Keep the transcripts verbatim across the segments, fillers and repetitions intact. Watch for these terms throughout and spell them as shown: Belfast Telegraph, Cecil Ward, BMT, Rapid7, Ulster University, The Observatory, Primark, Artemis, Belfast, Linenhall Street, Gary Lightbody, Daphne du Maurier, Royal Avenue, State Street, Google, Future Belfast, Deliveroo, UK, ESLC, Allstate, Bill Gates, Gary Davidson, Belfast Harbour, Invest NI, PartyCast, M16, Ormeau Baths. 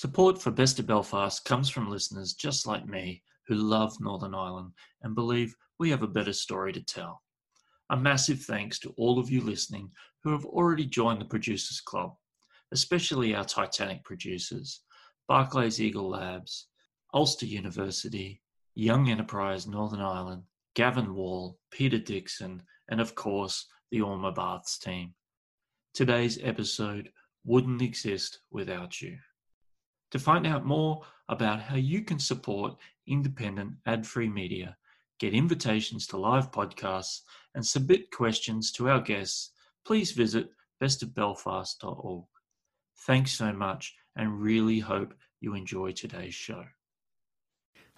Support for Best of Belfast comes from listeners just like me who love Northern Ireland and believe we have a better story to tell. A massive thanks to all of you listening who have already joined the Producers Club, especially our Titanic producers, Barclays Eagle Labs, Ulster University, Young Enterprise Northern Ireland, Gavin Wall, Peter Dixon, and of course, the Ormeau Baths team. Today's episode wouldn't exist without you. To find out more about how you can support independent ad-free media, get invitations to live podcasts, and submit questions to our guests, please visit best of belfast dot org. Thanks so much and really hope you enjoy today's show.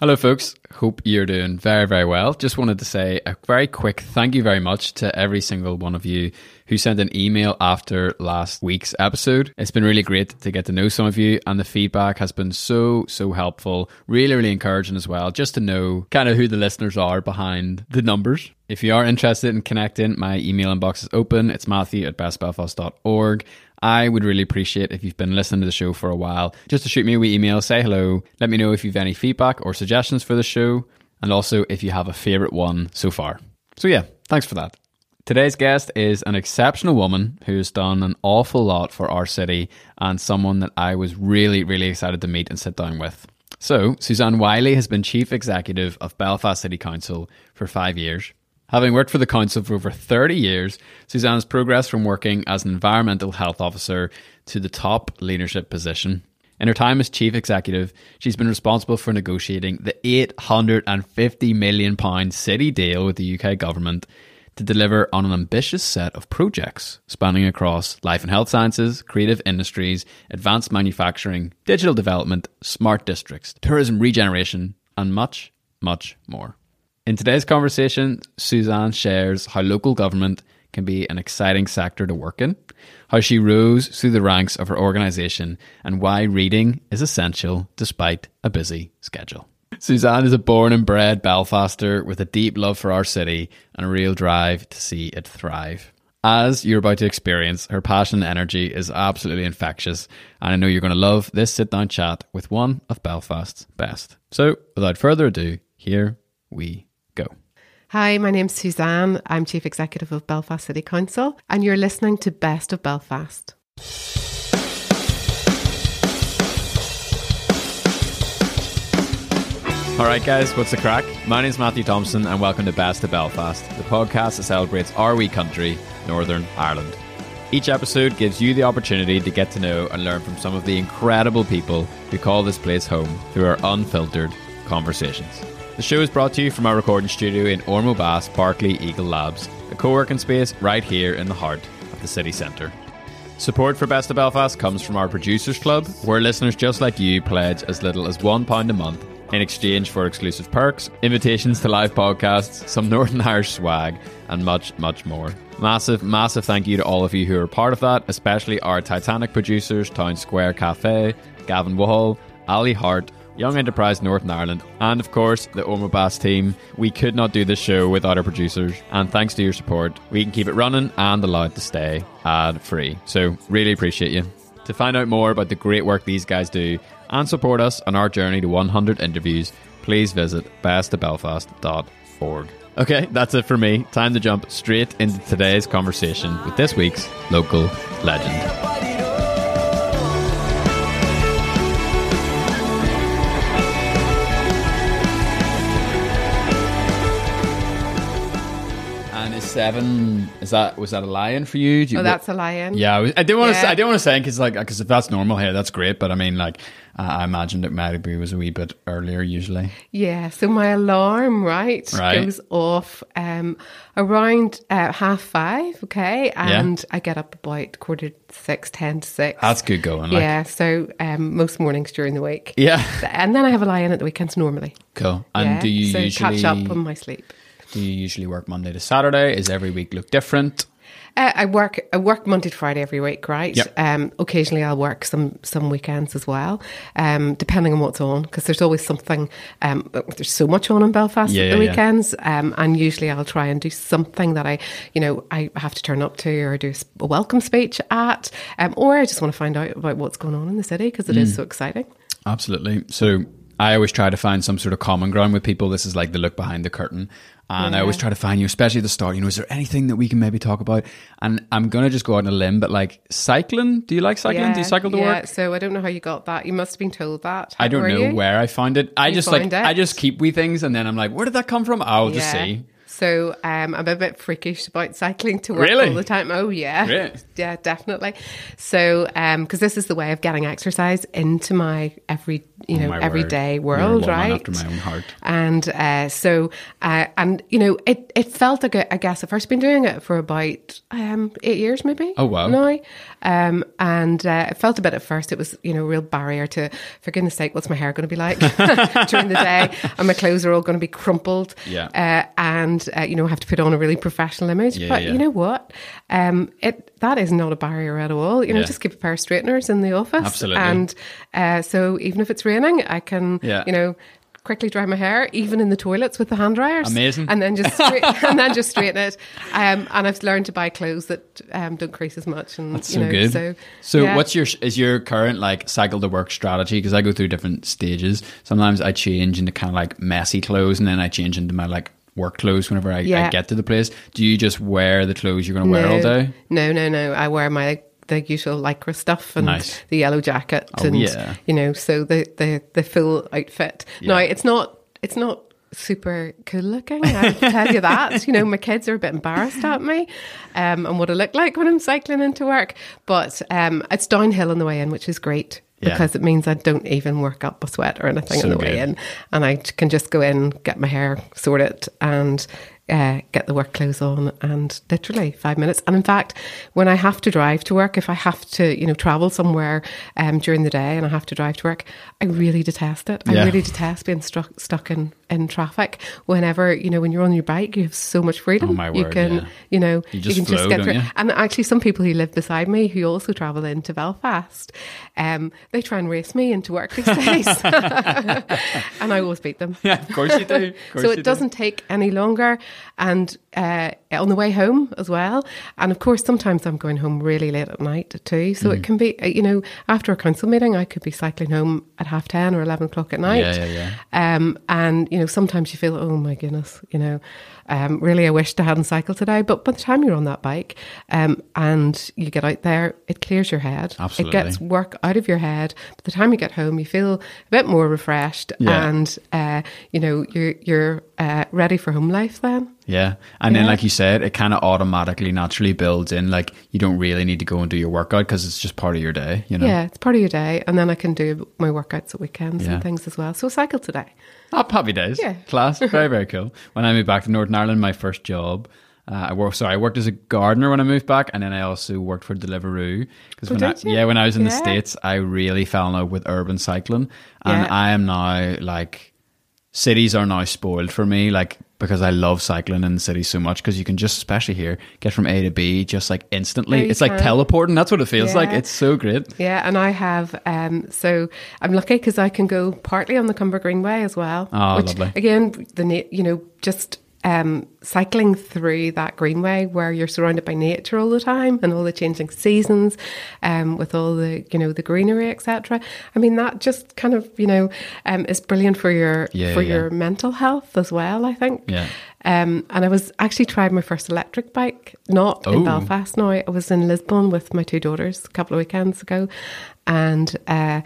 Hello folks, hope you're doing very, very well. Just wanted to say a very quick thank you very much to every single one of you who sent an email after last week's episode. It's been really great to get to know some of you, and the feedback has been so, so helpful. Really, really encouraging as well, just to know kind of who the listeners are behind the numbers. If you are interested in connecting, my email inbox is open. It's matthew at best belfast dot org. I would really appreciate if you've been listening to the show for a while, just to shoot me a wee email, say hello, let me know if you've any feedback or suggestions for the show, and also if you have a favourite one so far. So yeah, thanks for that. Today's guest is an exceptional woman who's done an awful lot for our city and someone that I was really, really excited to meet and sit down with. So, Suzanne Wylie has been Chief Executive of Belfast City Council for five years. Having worked for the council for over thirty years, Suzanne's progressed from working as an environmental health officer to the top leadership position. In her time as chief executive, she's been responsible for negotiating the eight hundred fifty million pounds city deal with the U K government to deliver on an ambitious set of projects spanning across life and health sciences, creative industries, advanced manufacturing, digital development, smart districts, tourism regeneration, and much, much more. In today's conversation, Suzanne shares how local government can be an exciting sector to work in, how she rose through the ranks of her organisation, and why reading is essential despite a busy schedule. Suzanne is a born and bred Belfaster with a deep love for our city and a real drive to see it thrive. As you're about to experience, her passion and energy is absolutely infectious, and I know you're going to love this sit-down chat with one of Belfast's best. So, without further ado, here we go. Hi, my name's Suzanne. I'm Chief Executive of Belfast City Council, and you're listening to Best of Belfast. All right, guys, what's the crack? My name's Matthew Thompson, and welcome to Best of Belfast, the podcast that celebrates our wee country, Northern Ireland. Each episode gives you the opportunity to get to know and learn from some of the incredible people who call this place home through our unfiltered conversations. The show is brought to you from our recording studio in Ormeau Baths, Barclays Eagle Labs, a co-working space right here in the heart of the city centre. Support for Best of Belfast comes from our Producers Club, where listeners just like you pledge as little as one pound a month in exchange for exclusive perks, invitations to live podcasts, some Northern Irish swag, and much, much more. Massive, massive thank you to all of you who are part of that, especially our Titanic producers, Town Square Cafe, Gavin Wall, Ali Hart, Young Enterprise Northern Ireland, and of course the Ormeau Baths team. We could not do this show without our producers, and thanks to your support we can keep it running and allowed to stay ad free. So really appreciate you. To find out more about the great work these guys do and support us on our journey to one hundred interviews, please visit best of belfast dot org. Okay, that's it for me. Time to jump straight into today's conversation with this week's local legend. Seven is that was that a lie-in for you? you oh, that's a lie-in. Yeah, I, was, I didn't want to. Yeah. Say, I didn't want to say because like because if that's normal here, that's great. But I mean, like uh, I imagined it might be was a wee bit earlier usually. Yeah. So my alarm right, right. goes off um, around uh, half five. Okay, and yeah. I get up about quarter to six, ten to six. That's good going. Like. Yeah. So um, most mornings during the week. Yeah. And then I have a lie-in at the weekends normally. Cool. And yeah. do you so usually catch up on my sleep? Do you usually work Monday to Saturday? Is every week look different? Uh, I work I work Monday to Friday every week, right? Yep. Um, occasionally I'll work some some weekends as well, um, depending on what's on, because there's always something, um, there's so much on in Belfast yeah, at the yeah, weekends, yeah. Um, and usually I'll try and do something that I, you know, I have to turn up to or do a welcome speech at, um, or I just want to find out about what's going on in the city, because it mm. is so exciting. Absolutely. So I always try to find some sort of common ground with people. This is like the look behind the curtain. And yeah. I always try to find you, especially at the start, you know, is there anything that we can maybe talk about? And I'm going to just go out on a limb, but like cycling, do you like cycling? Yeah, do you cycle to yeah. work? Yeah, so I don't know how you got that. You must have been told that. How I don't know you? where I found it. I you just like, it? I just keep wee things and then I'm like, where did that come from? I'll yeah. just see. So um, I'm a bit freakish about cycling to work really? all the time. Oh, yeah. Really? Yeah, definitely. So, because um, this is the way of getting exercise into my every, you know, oh everyday word. world, right? After my own heart. And uh, so, uh, and, you know, it, it felt like, a, I guess, I've first been doing it for about um, eight years maybe. Oh, wow. Now. Um, and uh, it felt a bit at first, it was, you know, a real barrier to, for goodness sake, what's my hair going to be like during the day? And my clothes are all going to be crumpled. Yeah. Uh, and Uh, you know, have to put on a really professional image, yeah, but yeah. you know what? Um, it that is not a barrier at all. You know, yeah. just keep a pair of straighteners in the office, absolutely. And uh, so even if it's raining, I can, yeah. you know, quickly dry my hair, even in the toilets with the hand dryers. Amazing. And then just straight, and then just straighten it. Um, and I've learned to buy clothes that um, don't crease as much. And that's so you know, good. So, so yeah. what's your is your current like cycle to work strategy? Because I go through different stages. Sometimes I change into kind of like messy clothes, and then I change into my like. work clothes whenever I, yeah. I get to the place. Do you just wear the clothes you're going to no, wear all day? No, no, no. I wear my the usual Lycra stuff and nice. the yellow jacket oh, and yeah. you know, so the the, the full outfit. Yeah. Now it's not it's not super cool looking, I'll tell you that. You know, my kids are a bit embarrassed at me um, and what I look like when I'm cycling into work. But um, it's downhill on the way in, which is great. Yeah. Because it means I don't even work up a sweat or anything so on the good. way in. And I can just go in, get my hair sorted and uh, get the work clothes on and literally five minutes. And in fact, when I have to drive to work, if I have to, you know, travel somewhere um, during the day and I have to drive to work, I really detest it. I yeah. really detest being struck, stuck in, in traffic. Whenever, you know, when you're on your bike, you have so much freedom. Oh my word, you can, yeah. you know, you, just you can flow, just get through. You? And actually some people who live beside me who also travel into Belfast, um, they try and race me into work these days. And I always beat them. Yeah, of course you do. Course so it doesn't do. take any longer. And uh, on the way home as well. And of course, sometimes I'm going home really late at night too. So mm. it can be, you know, after a council meeting, I could be cycling home at half ten or eleven o'clock at night. Yeah, yeah, yeah. Um, and, you know, sometimes you feel, oh my goodness, you know, um, really I wish I hadn't cycled today. But by the time you're on that bike um, and you get out there, it clears your head. Absolutely. It gets work out of your head. By the time you get home, you feel a bit more refreshed yeah. and, uh, you know, you're, you're uh, ready for home life then. Yeah. And yeah. then, like you said, it kind of automatically, naturally builds in. Like, you don't really need to go and do your workout because it's just part of your day, you know? Yeah, it's part of your day. And then I can do my workouts at weekends yeah. and things as well. So I cycle today. Oh, happy days. Yeah. Class. Very, very cool. When I moved back to Northern Ireland, my first job, uh, I worked, sorry, I worked as a gardener when I moved back. And then I also worked for Deliveroo. Because oh, when I, yeah, when I was in yeah. the States, I really fell in love with urban cycling. And yeah. I am now like, cities are now spoiled for me. Like, because I love cycling in the city so much because you can just, especially here, get from A to B just like instantly. It's can. like teleporting. That's what it feels yeah. like. It's so great. Yeah, and I have, um, so I'm lucky because I can go partly on the Comber Greenway as well. Oh, which, lovely. Again, the you know, just... Um, cycling through that greenway where you're surrounded by nature all the time and all the changing seasons um, with all the, you know, the greenery, et cetera. I mean, that just kind of, you know, um, is brilliant for your yeah, for yeah. your mental health as well, I think. Yeah. Um, and I was actually tried my first electric bike, not oh. in Belfast now. I was in Lisbon with my two daughters a couple of weekends ago and uh,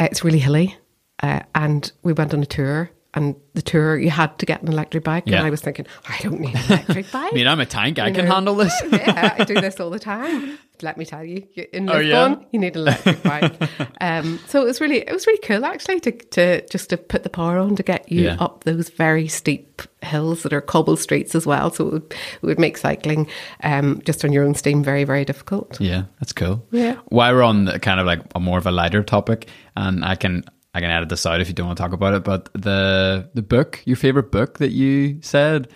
it's really hilly uh, and we went on a tour. And the tour, you had to get an electric bike. Yeah. And I was thinking, I don't need an electric bike. I mean, I'm a tank. You I know, can handle this. Yeah, I do this all the time. Let me tell you, in Lisbon, oh, yeah? you need an electric bike. um, so it was really it was really cool, actually, to, to just to put the power on to get you yeah. up those very steep hills that are cobble streets as well. So it would, it would make cycling um, just on your own steam very, very difficult. Yeah, that's cool. Yeah. While we're on the, kind of like a more of a lighter topic, and I can... I can edit this out if you don't want to talk about it, but the the book, your favorite book that you said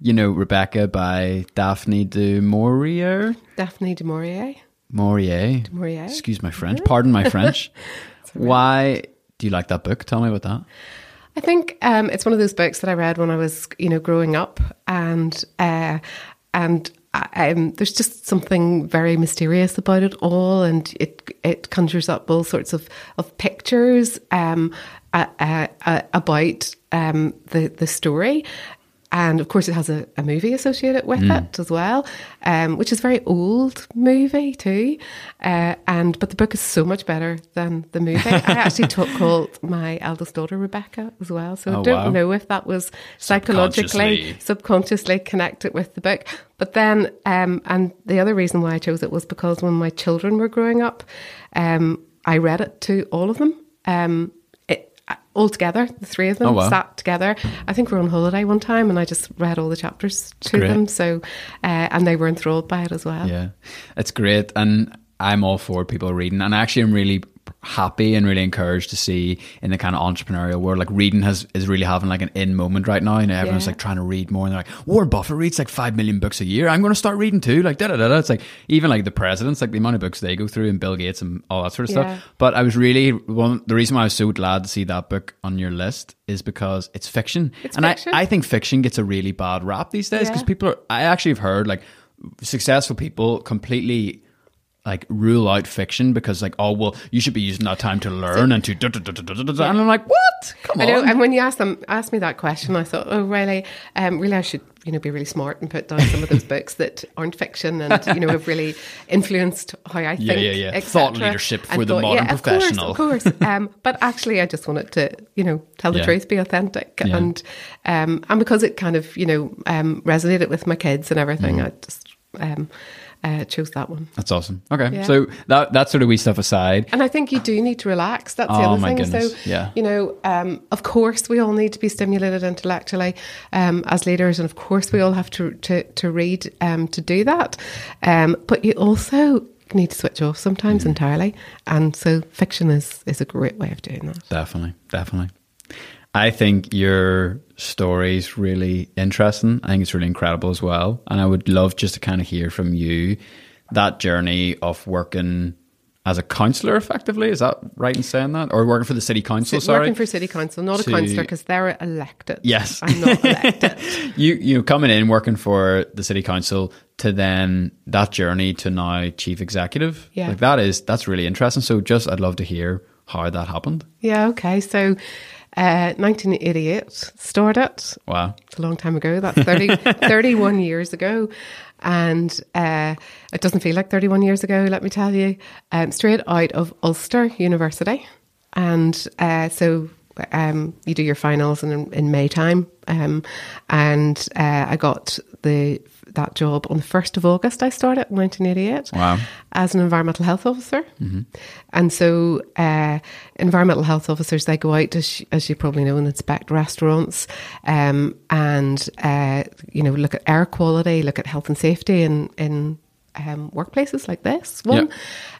you know Rebecca by Daphne du Maurier. Daphne du Maurier. Maurier. Du Maurier. Excuse my French. Pardon my French. Why do you like that book? Tell me about that. I think um, it's one of those books that I read when I was, you know, growing up, and uh, and I, um, there's just something very mysterious about it all, and it it conjures up all sorts of of pictures um, uh, uh, uh, about um, the the story. And, of course, it has a, a movie associated with mm. it as well, um, which is a very old movie too. Uh, and But the book is so much better than the movie. I actually t- called my eldest daughter Rebecca as well. So oh, I don't wow. know if that was psychologically, subconsciously. subconsciously connected with the book. But then, um, and the other reason why I chose it was because when my children were growing up, um, I read it to all of them. Um All together, the three of them oh, wow. sat together. I think we were on holiday one time and I just read all the chapters to great. them. So, uh, and they were enthralled by it as well. Yeah, it's great. And I'm all for people reading. And actually, I'm really happy and really encouraged to see in the kind of entrepreneurial world, like reading has is really having like an in moment right now. And everyone's yeah. like trying to read more. And they're like, Warren Buffett reads like five million books a year. I'm going to start reading too. Like, da da da da. It's like, even like the presidents, like the amount of books they go through and Bill Gates and all that sort of yeah. stuff. But I was really, one, the reason why I was so glad to see that book on your list is because it's fiction. It's and fiction. I, I think fiction gets a really bad rap these days because yeah. people are, I actually have heard like successful people completely like rule out fiction because like, oh, well, you should be using that time to learn so, and to da, da, da, da, da, da, yeah. and I'm like, what? Come I on. Know, and when you asked them, asked me that question, I thought, oh, really? Um, really, I should, you know, be really smart and put down some of those books that aren't fiction and, you know, have really influenced how I think, yeah, yeah, yeah. et cetera. Thought leadership for and the thought, modern yeah, of professional. Course, of course. Um, but actually, I just wanted to, you know, tell the yeah. truth, be authentic. Yeah. And um, and because it kind of, you know, um, resonated with my kids and everything, mm. I just... Um, Uh, chose that one. That's awesome. Okay, yeah. so that that sort of wee stuff aside, and I think you do need to relax. That's oh, the other my thing. Goodness. So yeah. you know, um, of course, we all need to be stimulated intellectually um, as leaders, and of course, we all have to to, to read um, to do that. Um, but you also need to switch off sometimes mm. entirely, and so fiction is is a great way of doing that. Definitely, definitely. I think your story's really interesting. I think it's really incredible as well. And I would love just to kind of hear from you that journey of working as a councillor effectively. Is that right in saying that? Or working for the City Council, so, sorry? Working for City Council, not to, a councillor because they're elected. Yes. I'm not elected. you, you coming in, working for the City Council to then that journey to now Chief Executive. Yeah. Like that is, that's really interesting. So just, I'd love to hear how that happened. Yeah, okay. So... Uh, nineteen eighty-eight started. Wow. It's a long time ago. That's thirty, thirty-one years ago. And uh, it doesn't feel like thirty-one years ago, let me tell you. Um, straight out of Ulster University. And uh, so um, you do your finals in, in May time. Um, and uh, I got the that job on the first of August. I started in nineteen eighty-eight wow. as an environmental health officer. Mm-hmm. And so uh, environmental health officers, they go out, as, as you probably know, and inspect restaurants um, and, uh, you know, look at air quality, look at health and safety in, in um, workplaces like this one. Yep.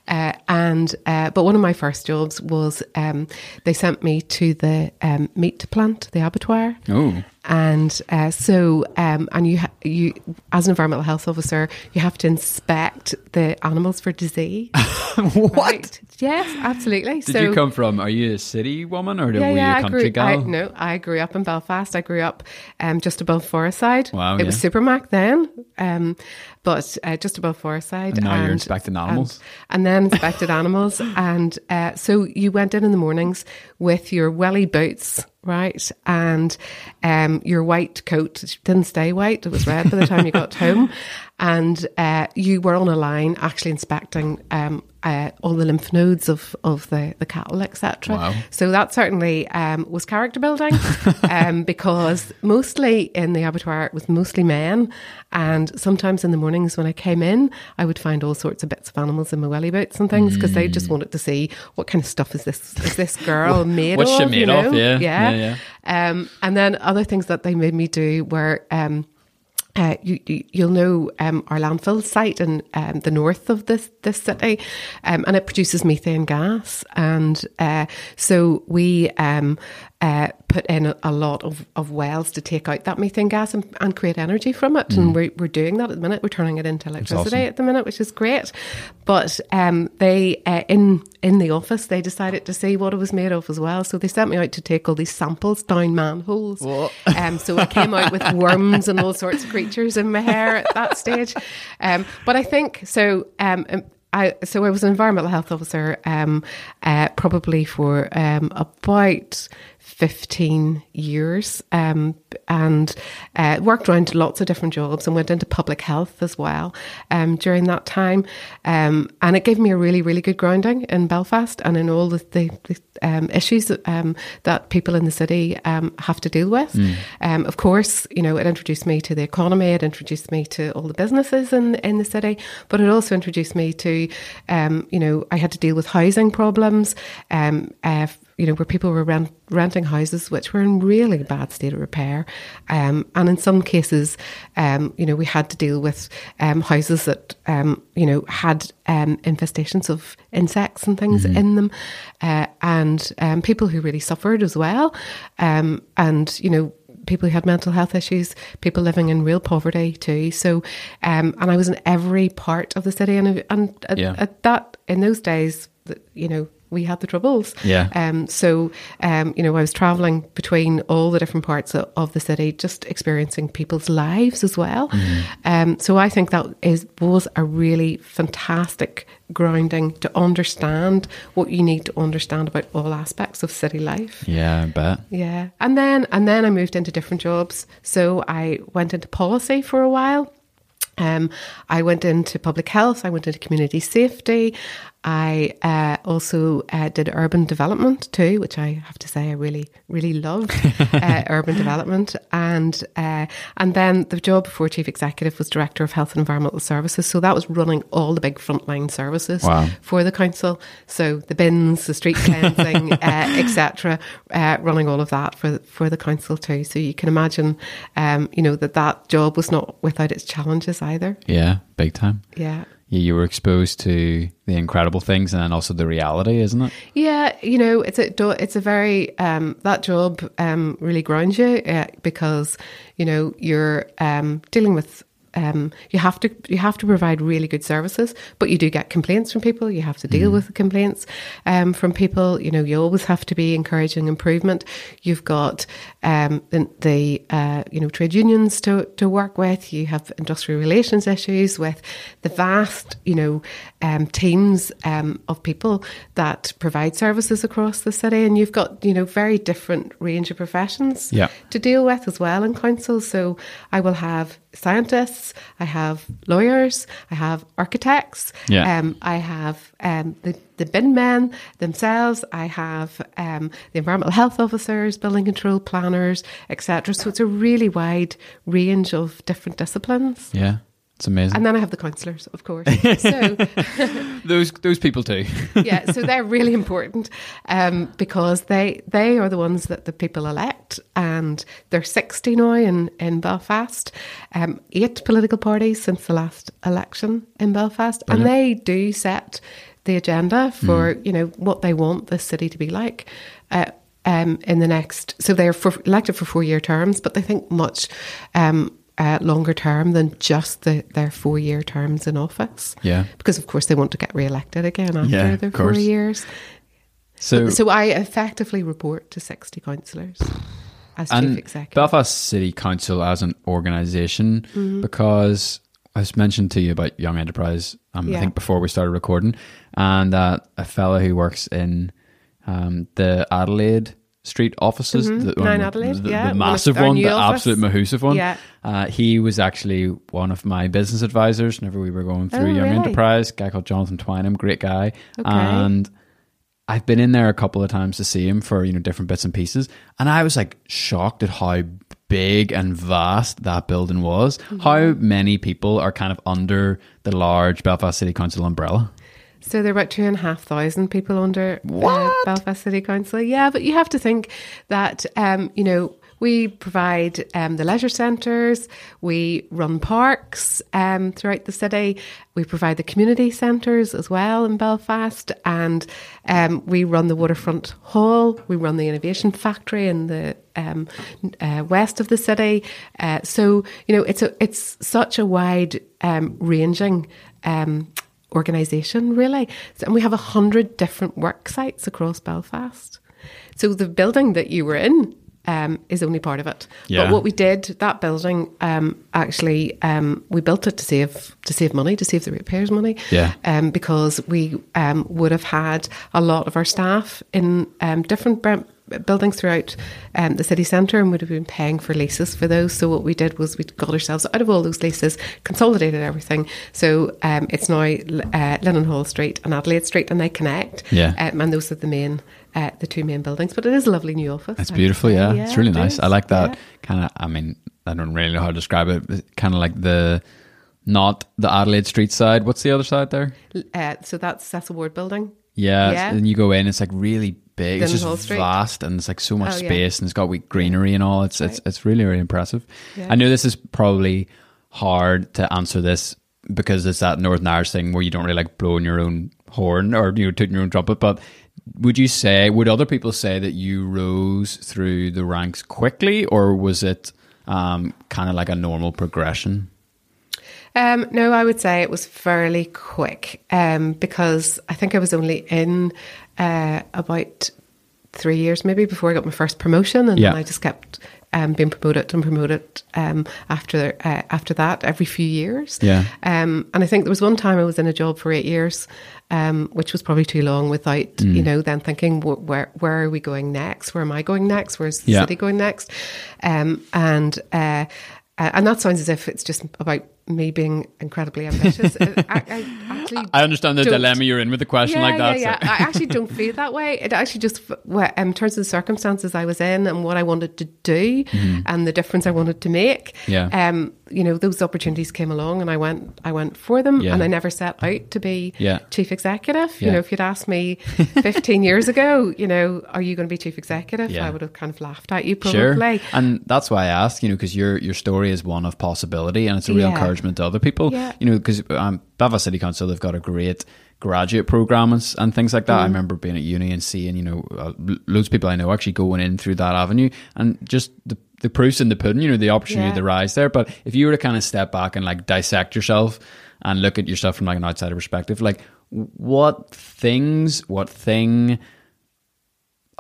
Uh, and uh, but one of my first jobs was um, they sent me to the um, meat plant, the abattoir. Oh. And uh, so, um, and you, ha- you, as an environmental health officer, you have to inspect the animals for disease. What? Right? Yes, absolutely. Did so, you come from? Are you a city woman or yeah, were yeah, you a country gal? I, no, I grew up in Belfast. I grew up um, just above Forestside. Wow, it yeah. was Super Mac then, um, but uh, just above Forestside. And now and, you're inspecting animals, and, and then inspected animals, and uh, so you went in in the mornings with your welly boots. Right. And um, your white coat didn't stay white. It was red by the time you got home. And uh, you were on a line actually inspecting um, uh, all the lymph nodes of, of the, the cattle, et cetera. Wow. So that certainly um, was character building um, because mostly in the abattoir, it was mostly men. And sometimes in the mornings when I came in, I would find all sorts of bits of animals in my welly boots and things because mm. they just wanted to see what kind of stuff is this is this girl made What's of? What's she made of? Yeah. Yeah. yeah, yeah. Um, and then other things that they made me do were... Um, Uh, you, you, you'll know um, our landfill site in um, the north of this this city, um, and it produces methane gas. And uh, so we um, uh, put in a, a lot of, of wells to take out that methane gas and, and create energy from it. Mm. And we're, we're doing that at the minute. We're turning it into electricity awesome. at the minute, which is great. But um, they, uh, in in the office, they decided to see what it was made of as well. So they sent me out to take all these samples down manholes. Um, so I came out with worms and all sorts of creatures in my hair at that stage. Um, but I think, so... Um, I, so I was an environmental health officer um, uh, probably for um, about fifteen years um, and uh, worked around lots of different jobs and went into public health as well um, during that time. Um, and it gave me a really, really good grounding in Belfast and in all the, the, the um, issues um, that people in the city um, have to deal with. Mm. Um, of course, you know, it introduced me to the economy, it introduced me to all the businesses in, in the city, but it also introduced me to, um, you know, I had to deal with housing problems, um, uh, you know, where people were rent, renting houses which were in really bad state of repair. Um, and in some cases, um, you know, we had to deal with um, houses that, um, you know, had um, infestations of insects and things mm-hmm. in them. Uh, and um, people who really suffered as well. Um, and, you know, people who had mental health issues, people living in real poverty too. So, um, and I was in every part of the city. And, and at, yeah. at that, in those days, you know, we had the Troubles. Yeah. Um, so, um, you know, I was travelling between all the different parts of, of the city, just experiencing people's lives as well. Mm. Um, so I think that is was a really fantastic grounding to understand what you need to understand about all aspects of city life. Yeah, I bet. Yeah. And then, and then I moved into different jobs. So I went into policy for a while. Um, I went into public health, I went into community safety, I uh, also uh, did urban development too, which I have to say I really, really loved, uh, urban development. And uh, and then the job before Chief Executive was Director of Health and Environmental Services. So that was running all the big frontline services wow. for the council. So the bins, the street cleansing, uh, et cetera, uh, running all of that for, for the council too. So you can imagine, um, you know, that that job was not without its challenges either. Yeah, big time. Yeah. You were exposed to the incredible things and then also the reality, isn't it? Yeah, you know, it's a it's a very um, that job um, really grounds you uh, because you know you're um, dealing with. Um, you have to you have to provide really good services, but you do get complaints from people. You have to deal mm. with the complaints um, from people. You know, you always have to be encouraging improvement. You've got um, the, the uh, you know trade unions to, to work with. You have industrial relations issues with the vast you know um, teams um, of people that provide services across the city, and you've got you know very different range of professions yeah. to deal with as well in council. So I will have scientists, I have lawyers, I have architects, yeah. um, I have um, the, the bin men themselves, I have um, the environmental health officers, building control planners, et cetera. So it's a really wide range of different disciplines. Yeah. It's amazing. And then I have the councillors, of course. So those those people too. Yeah, so they're really important um, because they they are the ones that the people elect, and they're sixty now in, in Belfast, um, eight political parties since the last election in Belfast, Brilliant. And they do set the agenda for mm. you know what they want the city to be like. Uh, um, in the next, so they're for, elected for four year terms, but they think much. Um, Uh, longer term than just the, their four-year terms in office. Yeah. Because, of course, they want to get re-elected again after yeah, their four years. So but, so I effectively report to sixty councillors as Chief Executive. Belfast City Council as an organisation, mm-hmm. because I was mentioned to you about Young Enterprise, um, yeah. I think, before we started recording, and uh, a fellow who works in um, the Adelaide Street offices, mm-hmm. the, Nine Adelaide, the, the, yeah. the massive one, the office. Absolute mahoosive one. Yeah. Uh, he was actually one of my business advisors whenever we were going through oh, Young really? Enterprise, a guy called Jonathan Twynham, great guy. Okay. And I've been in there a couple of times to see him for, you know, different bits and pieces. And I was like shocked at how big and vast that building was. Mm-hmm. How many people are kind of under the large Belfast City Council umbrella? So there are about two and a half thousand people under uh, Belfast City Council. Yeah, but you have to think that, um, you know, We provide um, the leisure centres, we run parks um, throughout the city, we provide the community centres as well in Belfast, and um, we run the Waterfront Hall, we run the Innovation Factory in the um, uh, west of the city. Uh, so, you know, it's a, it's such a wide um, ranging um organisation, really. So, and we have a hundred different work sites across Belfast. So the building that you were in um, is only part of it. Yeah. But what we did, that building, um, actually, um, we built it to save to save money, to save the ratepayers' money, yeah. um, because we um, would have had a lot of our staff in um, different b- buildings throughout um, the city centre and would have been paying for leases for those. So what we did was we got ourselves out of all those leases, consolidated everything. So um, it's now uh, Linenhall Street and Adelaide Street, and they connect. Yeah. Um, and those are the main Uh, the two main buildings, but it is a lovely new office. It's beautiful, yeah. yeah. It's really it nice. Is. I like that yeah. kind of, I mean, I don't really know how to describe it, kind of like the, not the Adelaide Street side. What's the other side there? Uh, so that's Cecil Ward building. Yeah, yeah. And you go in, it's like really big. It's just vast and it's like so much oh, space yeah. and it's got wee greenery and all. It's, right. it's, it's really, really impressive. Yeah. I know this is probably hard to answer this because it's that Northern Irish thing where you don't really like blowing your own horn or, you know, tooting your own trumpet, but would you say, would other people say that you rose through the ranks quickly, or was it um, kind of like a normal progression? Um, no, I would say it was fairly quick um, because I think I was only in uh, about three years maybe before I got my first promotion, and yeah. then I just kept um, being promoted and promoted um, after uh, after that every few years. Yeah. Um, and I think there was one time I was in a job for eight years. Um, which was probably too long without, mm. you know, then thinking, wh- where where are we going next? Where am I going next? Where's the yeah. city going next? Um, and uh, uh, and that sounds as if it's just about me being incredibly ambitious. I, I, actually I understand the dilemma you're in with a question yeah, like that. Yeah, so. yeah. I actually don't feel that way. It actually just, well, in terms of the circumstances I was in and what I wanted to do mm. and the difference I wanted to make, yeah. um, you know, those opportunities came along and I went I went for them yeah. and I never set out to be yeah. chief executive. Yeah. You know, if you'd asked me fifteen years ago, you know, are you going to be chief executive? Yeah. I would have kind of laughed at you probably. Sure. And that's why I asked, you know, because your, your story is one of possibility and it's a real yeah. encouragement to other people, yeah. you know, because um, Belfast City Council, they've got a great graduate program and, and things like that. Mm. I remember being at uni and seeing, you know, uh, loads of people I know actually going in through that avenue, and just the, the proof's in the pudding, you know, the opportunity yeah. to rise there. But if you were to kind of step back and like dissect yourself and look at yourself from like an outsider perspective, like what things, what thing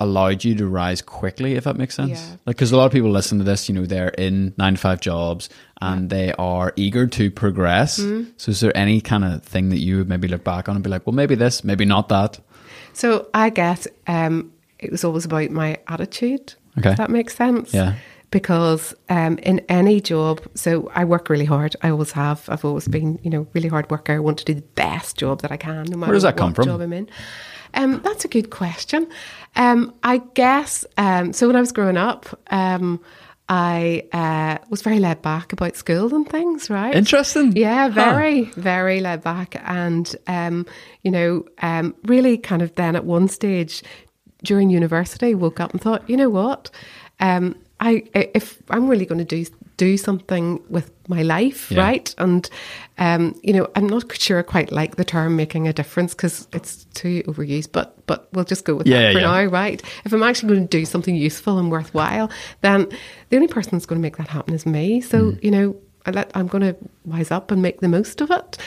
allowed you to rise quickly, if that makes sense? Yeah. Like, because a lot of people listen to this, you know, they're in nine to five jobs and yeah. they are eager to progress. Mm-hmm. So is there any kind of thing that you would maybe look back on and be like, well, maybe this, maybe not that? So I guess um, it was always about my attitude, okay. if that makes sense. Yeah. Because um, in any job, so I work really hard. I always have. I've always been, you know, really hard worker. I want to do the best job that I can, no matter Where does that what come from? Job I'm in. Um, that's a good question. Um, I guess, um, so when I was growing up, um, I uh, was very laid back about school and things, right? Interesting. Yeah, very, huh. very laid back. And, um, you know, um, really kind of then at one stage during university, woke up and thought, you know what, um, I if I'm really going to do do something with my life, yeah. right? And, um, you know, I'm not sure I quite like the term making a difference because it's too overused, but but we'll just go with yeah, that for yeah. now, right? If I'm actually going to do something useful and worthwhile, then the only person that's going to make that happen is me. So, mm. you know, I let, I'm going to wise up and make the most of it.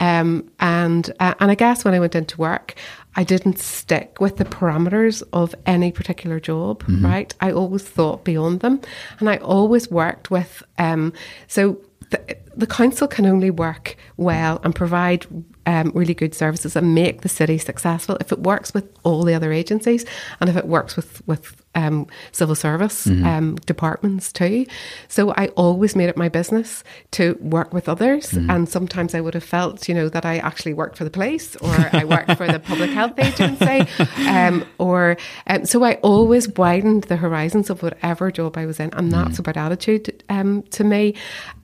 Um, and uh, and I guess when I went into work, I didn't stick with the parameters of any particular job, mm-hmm. right? I always thought beyond them. And I always worked with, um, so the, the council can only work well and provide um, really good services and make the city successful if it works with all the other agencies and if it works with, with um, civil service mm-hmm. um, departments too. So I always made it my business to work with others. Mm-hmm. And sometimes I would have felt, you know, that I actually worked for the police or I worked for the public health agency. Um, or um, so I always widened the horizons of whatever job I was in. And that's mm-hmm. about attitude um, to me.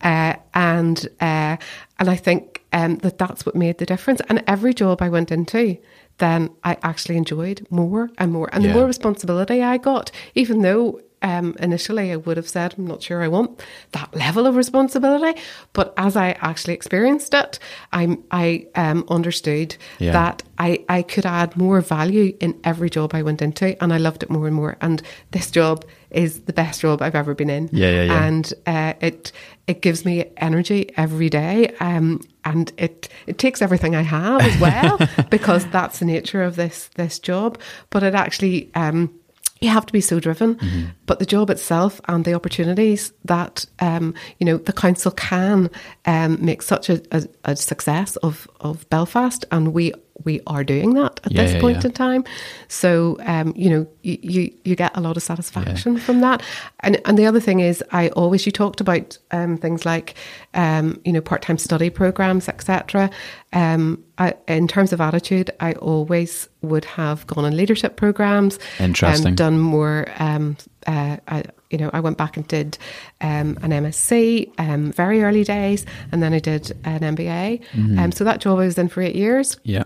Uh, and uh, and I think, Um, that that's what made the difference. And every job I went into, then I actually enjoyed more and more. And yeah. the more responsibility I got, even though um, initially I would have said, I'm not sure I want that level of responsibility. But as I actually experienced it, I, I um, understood yeah. that I, I could add more value in every job I went into, and I loved it more and more. And this job is the best job I've ever been in. Yeah, yeah, yeah. And uh, it it gives me energy every day, um, and it, it takes everything I have as well, because that's the nature of this this job. But it actually, um, you have to be so driven. Mm-hmm. But the job itself and the opportunities that, um, you know, the council can um, make such a, a, a success of, of Belfast, and we we are doing that at yeah, this yeah, point yeah. in time. So, um, you know, you, you, you get a lot of satisfaction yeah. from that. And and the other thing is, I always, you talked about um, things like, um, you know, part-time study programs, et cetera. Um, I, in terms of attitude, I always would have gone on leadership programs. Interesting. Um, done more, um, uh, I, you know, I went back and did um, an M S c, um, very early days, and then I did an M B A. Mm-hmm. Um, so that job I was in for eight years. Yeah.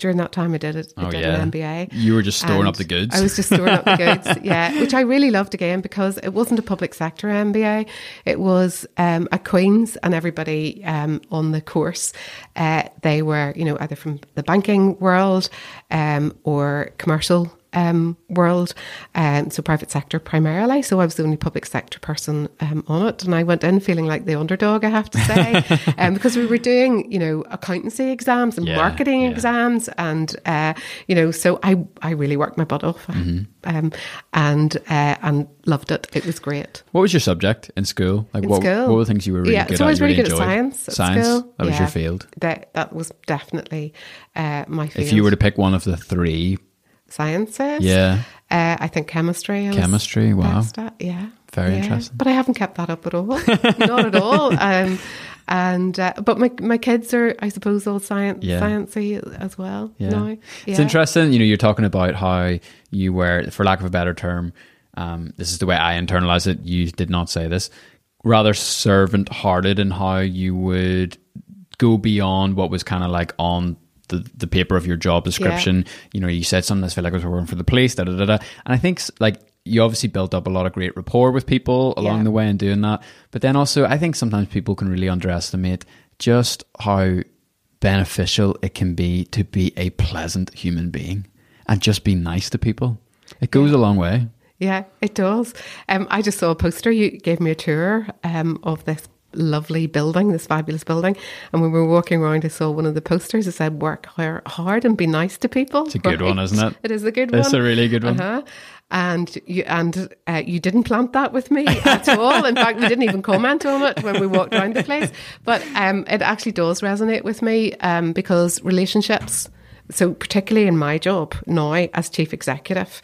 During that time, I did, it, I oh, did yeah. an M B A. You were just storing up the goods. I was just storing up the goods, yeah, which I really loved again, because it wasn't a public sector M B A. It was um, at Queen's, and everybody um, on the course, uh, they were, you know, either from the banking world um, or commercial Um, world, um, so private sector primarily. So I was the only public sector person um, on it, and I went in feeling like the underdog, I have to say, um, because we were doing, you know, accountancy exams and yeah, marketing yeah. exams, and uh, you know, so I I really worked my butt off, mm-hmm. um, and uh, and loved it. It was great. What was your subject in school? Like in what, school? What were the things you were really yeah, good so at? I was really, really good enjoyed? At science. At science. School. That was yeah, your field. That that was definitely uh, my field. If you were to pick one of the three. Sciences, yeah. Uh, I think chemistry. I chemistry, wow. At, yeah, very yeah. interesting. But I haven't kept that up at all, not at all. Um, and uh, but my my kids are, I suppose, all science, yeah. sciencey as well. Yeah. Now, yeah. It's interesting. You know, you're talking about how you were, for lack of a better term, um, this is the way I internalize it. You did not say this. Rather servant-hearted in how you would go beyond what was kind of like on. The, the paper of your job description, yeah. you know, you said something that's felt like I was working for the police, da, da, da, da. And I think like you obviously built up a lot of great rapport with people along yeah. the way in doing that. But then also I think sometimes people can really underestimate just how beneficial it can be to be a pleasant human being and just be nice to people. It goes yeah. a long way. Yeah, it does. Um, I just saw a poster. You gave me a tour um, of this lovely building, this fabulous building, and when we were walking around I saw one of the posters that said work hard and be nice to people. It's a good right? one, isn't it? It is a good one. It's a really good one. Uh-huh. And you and uh, you didn't plant that with me at all. In fact, we didn't even comment on it when we walked around the place. But um, it actually does resonate with me um, because relationships, so particularly in my job now as chief executive,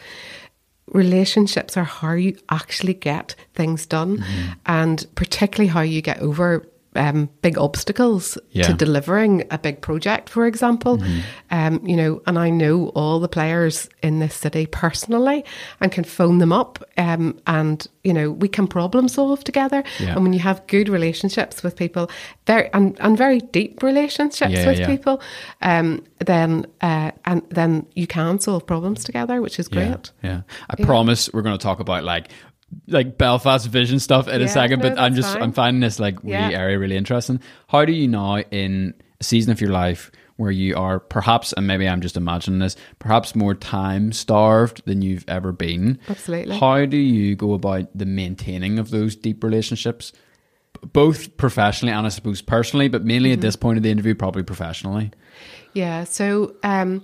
relationships are how you actually get things done, mm-hmm. and particularly how you get over um, big obstacles yeah. to delivering a big project, for example. Mm-hmm. Um, you know, and I know all the players in this city personally and can phone them up um, and, you know, we can problem solve together. Yeah. And when you have good relationships with people, very and, and very deep relationships yeah, with yeah. people, um, then uh, and then you can solve problems together, which is great. Yeah, yeah. I yeah. promise we're going to talk about like like Belfast vision stuff in yeah, a second, no, but I'm just fine. I'm finding this like wee yeah. area really interesting. How do you now in a season of your life where you are perhaps, and maybe I'm just imagining this, perhaps more time starved than you've ever been. Absolutely. How do you go about the maintaining of those deep relationships, both professionally and I suppose personally, but mainly mm-hmm. at this point of the interview, probably professionally? Yeah, so um,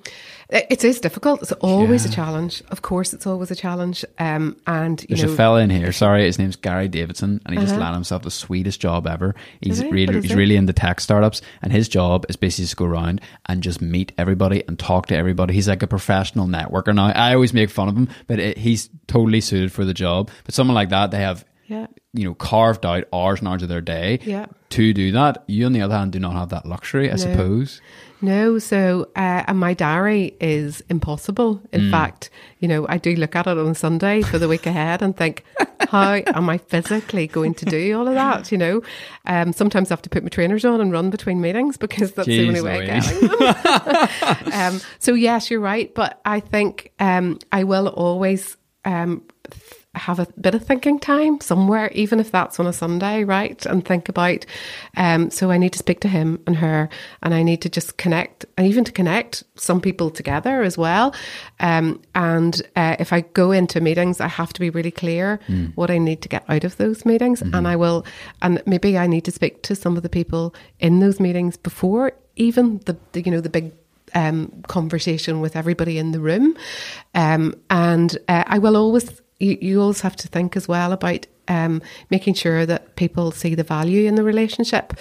it is difficult. It's always yeah. a challenge. Of course, it's always a challenge. Um, and you There's know, a fella in here, sorry, his name's Gary Davidson, and he uh-huh. just landed himself the sweetest job ever. He's really he's it? really into tech startups, and his job is basically to go around and just meet everybody and talk to everybody. He's like a professional networker now. I always make fun of him, but it, he's totally suited for the job. But someone like that, they have... Yeah. you know, carved out hours and hours of their day yeah. to do that. You, on the other hand, do not have that luxury, I no. suppose. No, so, uh, and my diary is impossible. In mm. fact, you know, I do look at it on Sunday for the week ahead and think, how am I physically going to do all of that, you know? Um, sometimes I have to put my trainers on and run between meetings because that's Jeez, the only way Louise. I get them. um, so, yes, you're right, but I think um, I will always... Um, th- have a bit of thinking time somewhere, even if that's on a Sunday, right? And think about, um, so I need to speak to him and her, and I need to just connect, and even to connect some people together as well. Um, and uh, if I go into meetings, I have to be really clear mm. what I need to get out of those meetings. Mm-hmm. And I will, and maybe I need to speak to some of the people in those meetings before even the, the you know, the big um, conversation with everybody in the room. Um, and uh, I will always... You, you always have to think as well about um, making sure that people see the value in the relationship.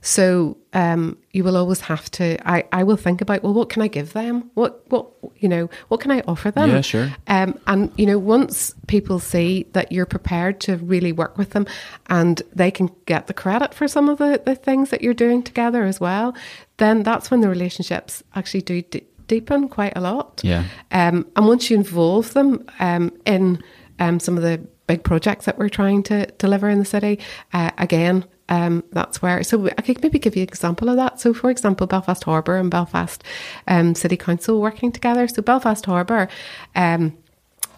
So um, you will always have to, I, I will think about, well, what can I give them? What, what you know, what can I offer them? Yeah, sure. Um, and, you know, once people see that you're prepared to really work with them and they can get the credit for some of the, the things that you're doing together as well, then that's when the relationships actually do d- deepen quite a lot. Yeah. Um, and once you involve them um, in... Um, some of the big projects that we're trying to deliver in the city, uh, again, um, that's where... So I could maybe give you an example of that. So, for example, Belfast Harbour and Belfast um, City Council working together. So Belfast Harbour um,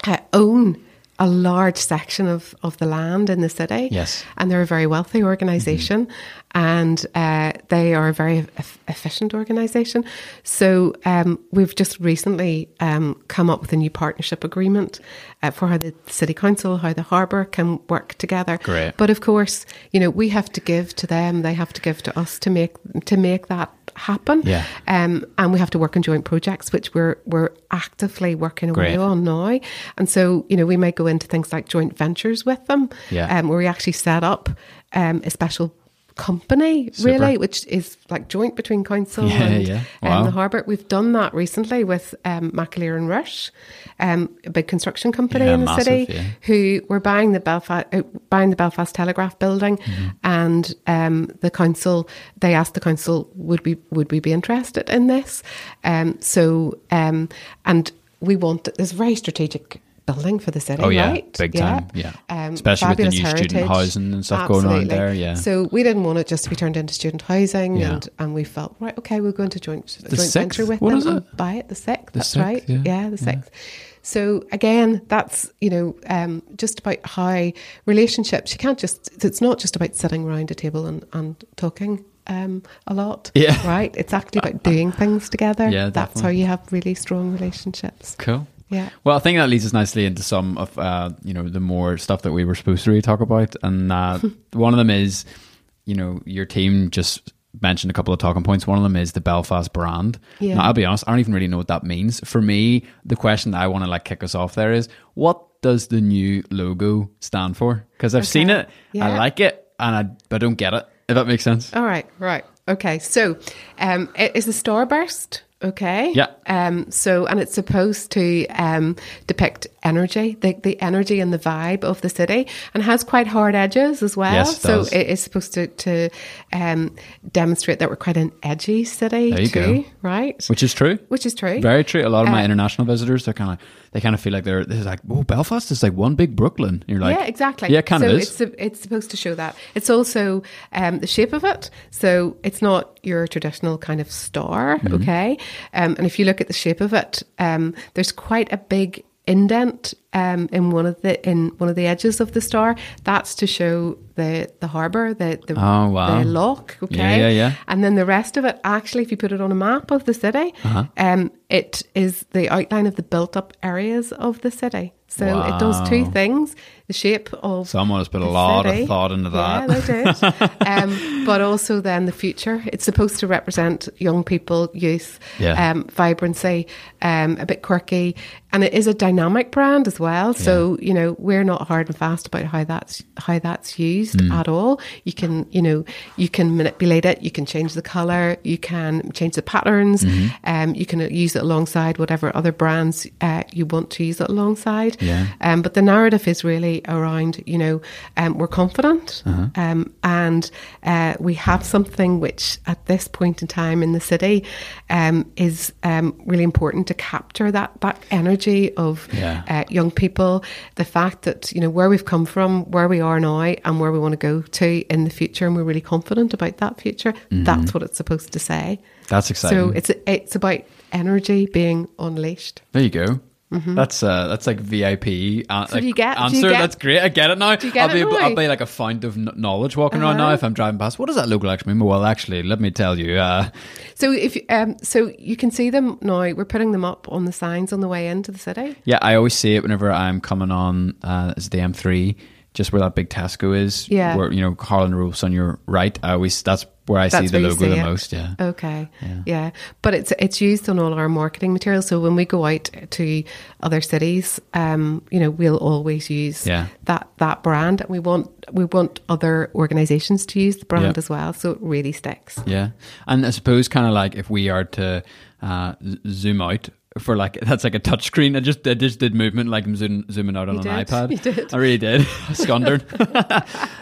uh, own a large section of, of the land in the city. Yes. And they're a very wealthy organisation, mm-hmm. and uh, they are a very e- efficient organisation. So um, we've just recently um, come up with a new partnership agreement uh, for how the City Council, how the Harbour can work together. Great. But of course, you know, we have to give to them, they have to give to us to make to make that happen. Yeah. Um, and we have to work on joint projects, which we're we're actively working away on now. And so, you know, we might go into things like joint ventures with them, yeah. um, where we actually set up um, a special company, Super. really, which is like joint between council yeah, and yeah. Wow. Um, the Harbour. We've done that recently with um, McAleer and Rush, um, a big construction company yeah, in the massive, city, yeah. who were buying the Belfast uh, buying the Belfast Telegraph building, mm-hmm. and um, the council. They asked the council, "Would we would we be interested in this?" Um, so, um, and we want this very strategic building for the city, oh, yeah. right? Big time, yeah. yeah. Um, Especially with the new heritage. Student housing and stuff Absolutely. going on there, yeah. So we didn't want it just to be turned into student housing, yeah. and, and we felt, right, okay, we'll go into joint, joint sixth, venture with them and buy it, the sixth, the that's sixth, right. Yeah, yeah the sixth. Yeah. So again, that's, you know, um, just about how relationships, you can't just, it's not just about sitting around a table and, and talking um, a lot, yeah. right? It's actually about doing things together. Yeah, that's definitely. How you have really strong relationships. Cool. Yeah. Well, I think that leads us nicely into some of, uh, you know, the more stuff that we were supposed to really talk about. And uh, one of them is, you know, your team just mentioned a couple of talking points. One of them is the Belfast brand. Yeah. Now, I'll be honest, I don't even really know what that means. For me, the question that I want to like kick us off there is, what does the new logo stand for? Because I've okay. seen it, yeah. I like it, and I, but I don't get it, if that makes sense. All right, right. Okay, so um, it is a starburst. Okay. Yeah. Um, so, and it's supposed to um, depict energy, the, the energy and the vibe of the city, and has quite hard edges as well. Yes, it so does. It is supposed to, to um, demonstrate that we're quite an edgy city there you too, go. right? Which is true. Which is true. Very true. A lot of my um, international visitors, they're kind of, they kind of feel like they're, they're like, oh, Belfast is like one big Brooklyn. And you're like, yeah, exactly. Yeah, it kind so of is. It's, it's supposed to show that. It's also um, the shape of it. So it's not your traditional kind of star. Mm-hmm. Okay. Um, and if you look at the shape of it, um, there's quite a big indent um, in one of the in one of the edges of the star. That's to show the the harbour, the the, oh, wow. the lock. Okay, yeah, yeah, yeah. And then the rest of it, actually, if you put it on a map of the city, uh-huh. um, it is the outline of the built-up areas of the city. So wow. it does two things: the shape of someone has put a lot city. of thought into that. Yeah, they did. um, but also then the future. It's supposed to represent young people, youth, yeah. um, vibrancy, um, a bit quirky, and it is a dynamic brand as well. Yeah. So you know we're not hard and fast about how that's how that's used mm. at all. You can you know you can manipulate it. You can change the color. You can change the patterns. Mm-hmm. Um, you can use it alongside whatever other brands uh, you want to use it alongside. Yeah. Um, but the narrative is really around, you know, um, we're confident uh-huh. um, and uh, we have something which at this point in time in the city um, is um, really important to capture that, that energy of yeah. uh, young people. The fact that, you know, where we've come from, where we are now and where we want to go to in the future, and we're really confident about that future. Mm-hmm. That's what it's supposed to say. That's exciting. So it's it's about energy being unleashed. There you go. Mm-hmm. That's uh, that's like V I P uh, so like do you get, answer. Do you get, that's great. I get it now. Do you get I'll, it be, now? I'll be like a fount of knowledge walking uh-huh. around now if I'm driving past. What does that look like to me? Well, actually, let me tell you. Uh, so if um, so you can see them now. We're putting them up on the signs on the way into the city. Yeah, I always see it whenever I'm coming on uh, as the M three, just where that big Tesco is. Yeah. Where, you know, Harland Roof's on your right. I always that's. Where I That's see the logo see the it. most, yeah. Okay, yeah. yeah. But it's it's used on all our marketing materials. So when we go out to other cities, um, you know, we'll always use yeah. that that brand. And we want we want other organisations to use the brand yep. as well. So it really sticks. Yeah, and I suppose kind of like if we are to uh, zoom out. For like that's like a touchscreen. I just I just did movement like I'm zoom, zooming out on you an did. iPad. You did. I really did. I squandered.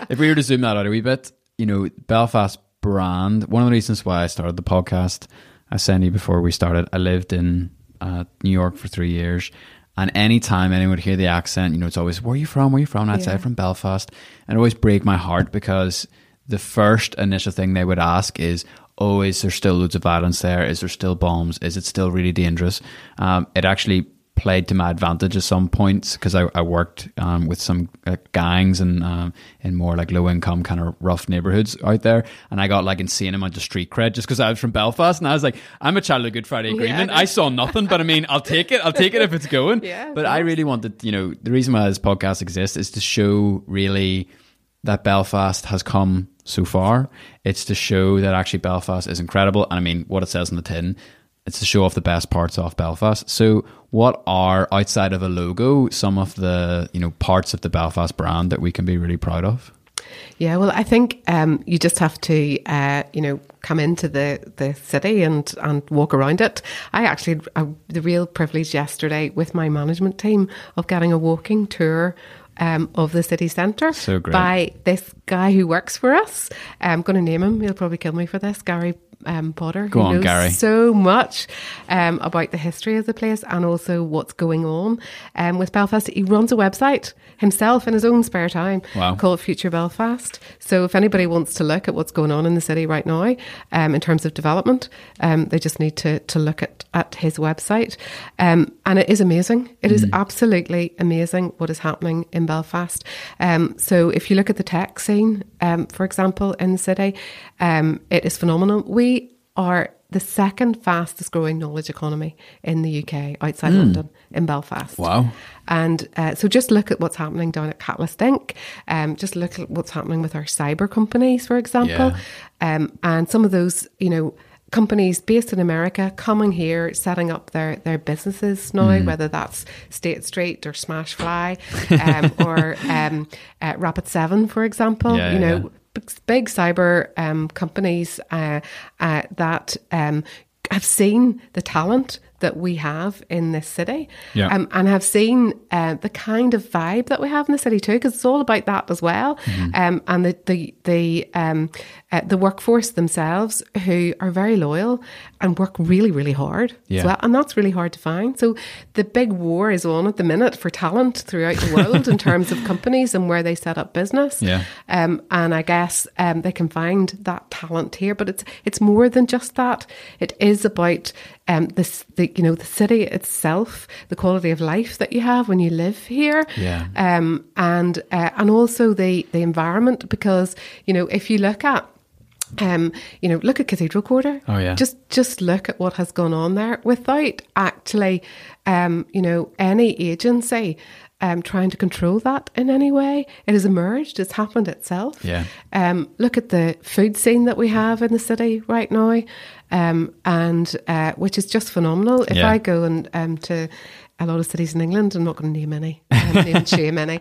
If we were to zoom that out a wee bit, you know, Belfast. Brand. One of the reasons why I started the podcast, I said you before we started, I lived in uh, New York for three years and anytime anyone would hear the accent, you know, it's always, where are you from? Where are you from? And I'd yeah. say from Belfast. And it always break my heart because the first initial thing they would ask is, oh, is there still loads of violence there? Is there still bombs? Is it still really dangerous? Um, it actually played to my advantage at some points because I, I worked um, with some uh, gangs and um, in more like low income kind of rough neighborhoods out there, and I got like insane amount of street cred just because I was from Belfast, and I was like, I'm a child of Good Friday Agreement. Yeah, I, I saw nothing, but I mean, I'll take it. I'll take it if it's going. Yeah, but I really wanted, you know, the reason why this podcast exists is to show really that Belfast has come so far. It's to show that actually Belfast is incredible, and I mean what it says on the tin. It's to show off the best parts of Belfast. So what are, outside of a logo, some of the, you know, parts of the Belfast brand that we can be really proud of? Yeah, well, I think um, you just have to, uh, you know, come into the, the city and, and walk around it. I actually had a, the real privilege yesterday with my management team of getting a walking tour Um, of the city centre so great. by this guy who works for us. I'm going to name him. He'll probably kill me for this. Gary um, Potter. Go who on, knows Gary. So much um, about the history of the place and also what's going on um, with Belfast. He runs a website himself in his own spare time wow. called Future Belfast. So if anybody wants to look at what's going on in the city right now um, in terms of development, um, they just need to to look at, at his website. Um, and it is amazing. It mm. is absolutely amazing what is happening in Belfast. Um, so if you look at the tech scene, um, for example, in the city, um, it is phenomenal. We are the second fastest growing knowledge economy in the U K outside mm. London in Belfast. Wow. And uh, so just look at what's happening down at Catalyst Incorporated. Um, just look at what's happening with our cyber companies, for example. Yeah. Um, and some of those, you know, companies based in America coming here, setting up their, their businesses now, mm. whether that's State Street or Smash Fly um, or um, uh, Rapid Seven, for example, yeah, you know, yeah. big, big cyber um, companies uh, uh, that um, have seen the talent that we have in this city yeah. um, and have seen uh, the kind of vibe that we have in the city too, because it's all about that as well. Mm-hmm. Um, and the the the, um, uh, the workforce themselves who are very loyal and work really, really hard yeah. as well. And that's really hard to find. So the big war is on at the minute for talent throughout the world in terms of companies and where they set up business. Yeah. Um, and I guess um, they can find that talent here, but it's it's more than just that. It is about um, this, the you know, the city itself, the quality of life that you have when you live here, yeah. um, and uh, and also the the environment, because you know if you look at um, you know look at Cathedral Quarter, oh yeah, just just look at what has gone on there without actually um, you know any agency. Um, trying to control that in any way. It has emerged. It's happened itself. Yeah. Um, look at the food scene that we have in the city right now, um, and uh, which is just phenomenal. If yeah. I go and um, to a lot of cities in England, I'm not going to name any, I'm not going to shame any,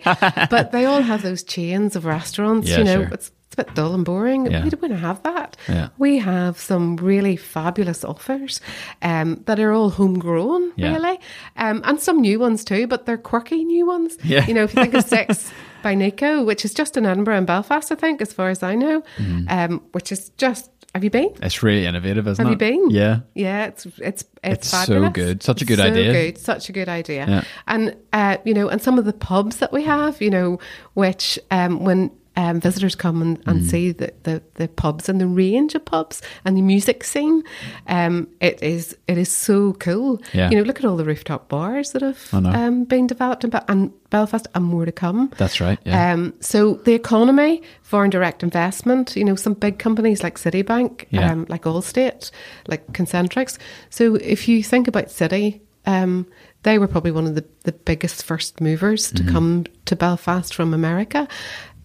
but they all have those chains of restaurants. Yeah, you know, sure. it's, it's a bit dull and boring. Yeah. We don't want to have that. Yeah. We have some really fabulous offers um, that are all homegrown, yeah. really, um, and some new ones too, but they're quirky new ones. Yeah. You know, if you think of Six by Nico, which is just in Edinburgh and Belfast, I think, as far as I know, mm. um, which is just, have you been? It's really innovative, isn't it? Have you been? Yeah. Yeah, it's it's it's, it's fabulous. So good. Such a good so idea. So good. Such a good idea. Yeah. And, uh, you know, and some of the pubs that we have, you know, which um, when... um, visitors come and, and mm. see the, the, the pubs and the range of pubs and the music scene. Um, it is it is so cool. Yeah. You know, look at all the rooftop bars that have um, been developed in Be- and Belfast, and more to come. That's right. Yeah. Um, so the economy, foreign direct investment, you know, some big companies like Citibank, yeah. um, like Allstate, like Concentrix. So if you think about City, um, they were probably one of the, the biggest first movers to mm-hmm. come to Belfast from America.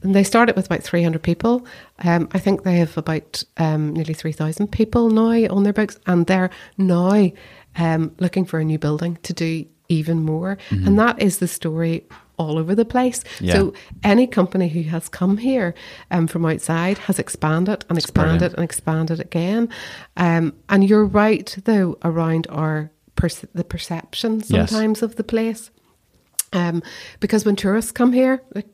And they started with about three hundred people. Um, I think they have about um, nearly three thousand people now on their books. And they're now um, looking for a new building to do even more. Mm-hmm. And that is the story all over the place. Yeah. So any company who has come here um, from outside has expanded and expanded and expanded again. Um, and you're right, though, around our Perce- the perception sometimes yes. of the place. Um, because when tourists come here, like,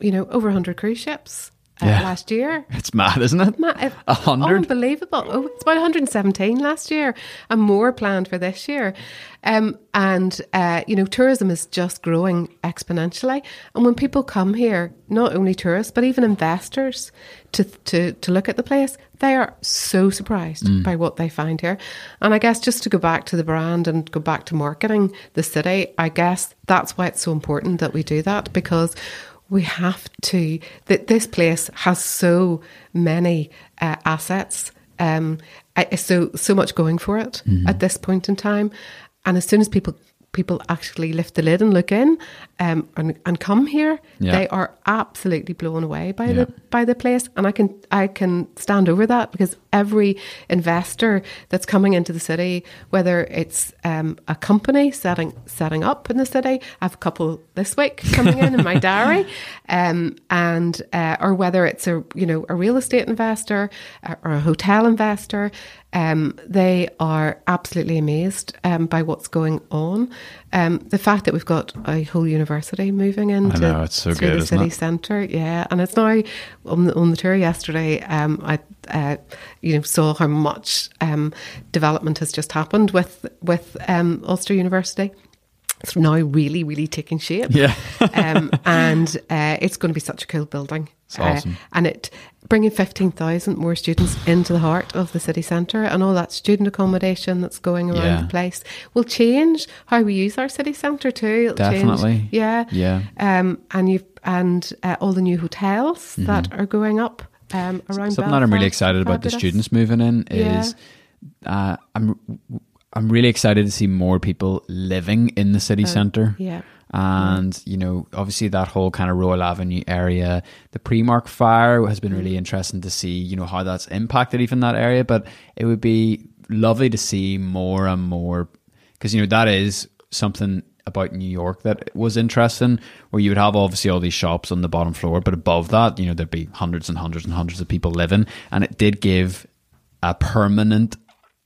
you know, over one hundred cruise ships uh, yeah. last year. It's mad, isn't it? Mad. one hundred? Unbelievable. Oh, it's about one hundred seventeen last year and more planned for this year. Um, and, uh, you know, tourism is just growing exponentially. And when people come here, not only tourists, but even investors to to, to look at the place, they are so surprised mm. by what they find here. And I guess just to go back to the brand and go back to marketing the city, I guess that's why it's so important that we do that, because we have to, that this place has so many uh, assets, um, so so much going for it mm. at this point in time. And as soon as people people actually lift the lid and look in um, and, and come here, yeah. they are absolutely blown away by yeah. the by the place. And I can I can stand over that, because every investor that's coming into the city, whether it's um, a company setting setting up in the city, I have a couple this week coming in in my diary, um, and uh, or whether it's a you know a real estate investor or a hotel investor. Um, they are absolutely amazed um, by what's going on. Um, the fact that we've got a whole university moving into I know, it's so good, the city centre, yeah, and it's now on the, on the tour yesterday. Um, I uh, you know saw how much um, development has just happened with with um, Ulster University. It's now really, really taking shape. Yeah. um, and uh, it's going to be such a cool building. It's awesome. Uh, and it bringing fifteen thousand more students into the heart of the city centre, and all that student accommodation that's going around yeah. the place will change how we use our city centre too. It'll Definitely. Change. Yeah. Yeah. Um, and you've, and uh, all the new hotels mm-hmm. that are going up um, around Belfast. Something that I'm really excited about the students moving in is yeah. uh, I'm... I'm really excited to see more people living in the city uh, centre. Yeah. And, mm. you know, obviously that whole kind of Royal Avenue area, the Primark fire has been really interesting to see, you know, how that's impacted even that area. But it would be lovely to see more and more, because, you know, that is something about New York that was interesting, where you would have obviously all these shops on the bottom floor, but above that, you know, there'd be hundreds and hundreds and hundreds of people living. And it did give a permanent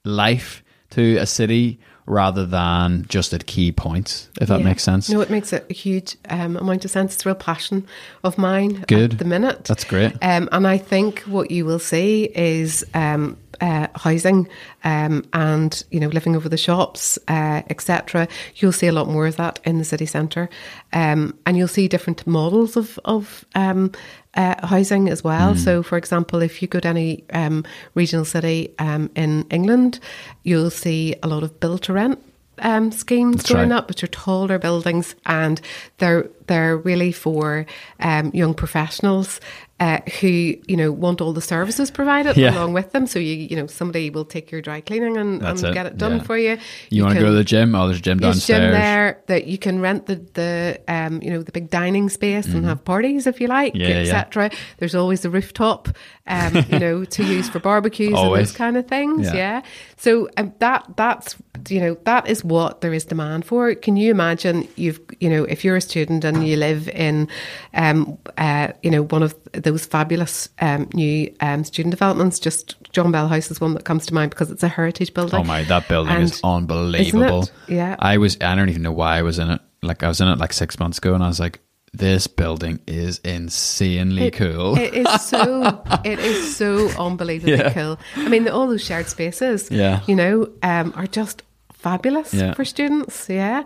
life to a city rather than just at key points, if that yeah. makes sense. No, it makes a huge um, amount of sense. It's a real passion of mine Good. At the minute. That's great. Um, and I think what you will see is um, uh, housing um, and, you know, living over the shops, uh, et cetera. You'll see a lot more of that in the city centre. Um, and you'll see different models of, of um, Uh, housing as well. Mm. So, for example, if you go to any um, regional city um, in England, you'll see a lot of build-to-rent um, schemes That's going right. up, which are taller buildings, and they're they're really for um, young professionals uh, who you know want all the services provided yeah. along with them. So you you know somebody will take your dry cleaning and, and it. get it done yeah. for you. You, you want to go to the gym? Oh, there's a gym downstairs. Gym there that you can rent the the um, you know the big dining space mm-hmm. and have parties if you like, yeah, et cetera. Yeah. There's always the rooftop, um, you know, to use for barbecues and those kind of things. Yeah. yeah. So um, that that's you know that is what there is demand for. Can you imagine? You've you know if you're a student and you live in, um, uh, you know, one of those fabulous um, new um, student developments. Just John Bell House is one that comes to mind because it's a heritage building. Oh my, that building and is unbelievable. Isn't it? Yeah, I was. I don't even know why I was in it. Like I was in it like six months ago, and I was like, this building is insanely it, cool. It is so. It is so unbelievably yeah. cool. I mean, all those shared spaces. Yeah. You know, um, are just fabulous yeah. for students. Yeah.